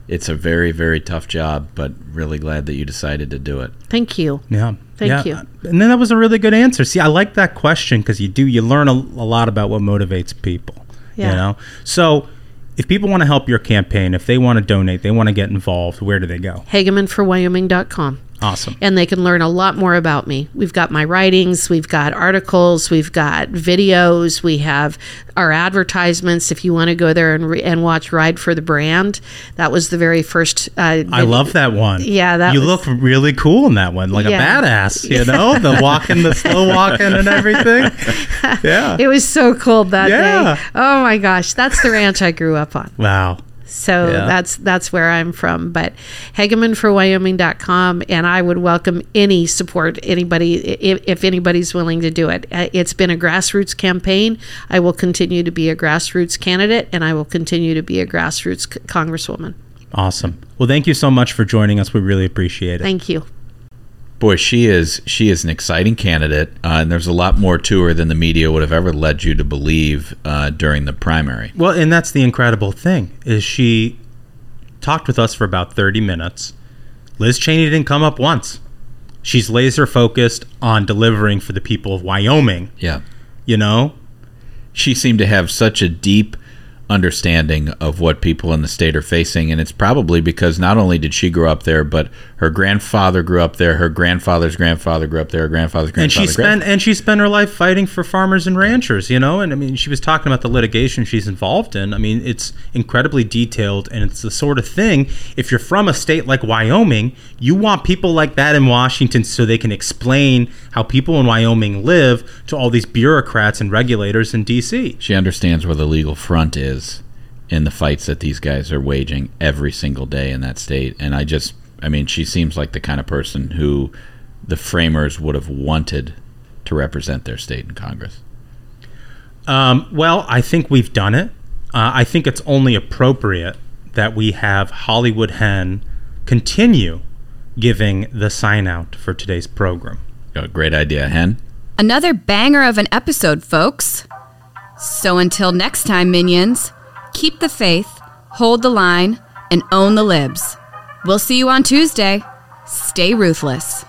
it's a very, very tough job, but really glad that you decided to do it. Thank you. Yeah. Thank yeah. you. And then that was a really good answer. See, I like that question because you do you learn a, a lot about what motivates people. Yeah. You know? So if people want to help your campaign, if they want to donate, they want to get involved, where do they go? Hageman for Wyoming dot com. Awesome. And they can learn a lot more about me. We've got my writings, we've got articles, we've got videos, we have our advertisements. If you want to go there and re- and watch Ride for the Brand, that was the very first. Uh, I love that one. Yeah, that you was, look really cool in that one, like yeah. a badass. You know, the walking, the slow walking, and everything. Yeah, it was so cold that yeah. day. Oh my gosh, that's the ranch I grew up on. Wow. So yeah. that's that's where I'm from. But Hageman for Wyoming dot com, and I would welcome any support, anybody, if, if anybody's willing to do it. It's been a grassroots campaign. I will continue to be a grassroots candidate, and I will continue to be a grassroots c- congresswoman. Awesome. Well, thank you so much for joining us. We really appreciate it. Thank you. Boy, she is she is an exciting candidate, uh, and there's a lot more to her than the media would have ever led you to believe uh, during the primary. Well, and that's the incredible thing, is she talked with us for about thirty minutes. Liz Cheney didn't come up once. She's laser-focused on delivering for the people of Wyoming. Yeah. You know? She seemed to have such a deep understanding of what people in the state are facing, and it's probably because not only did she grow up there, but her grandfather grew up there, her grandfather's grandfather grew up there, her grandfather's grandfather. And she spent and she spent her life fighting for farmers and ranchers, you know. And I mean, she was talking about the litigation she's involved in. I mean, it's incredibly detailed, and it's the sort of thing, if you're from a state like Wyoming, you want people like that in Washington so they can explain how people in Wyoming live to all these bureaucrats and regulators in D C. She understands where the legal front is in the fights that these guys are waging every single day in that state. And I just, I mean, she seems like the kind of person who the framers would have wanted to represent their state in Congress. Um, well, I think we've done it. Uh, I think it's only appropriate that we have Hollywood Hen continue giving the sign out for today's program. Oh, great idea, Hen. Another banger of an episode, folks. So until next time, minions, keep the faith, hold the line, and own the libs. We'll see you on Tuesday. Stay ruthless.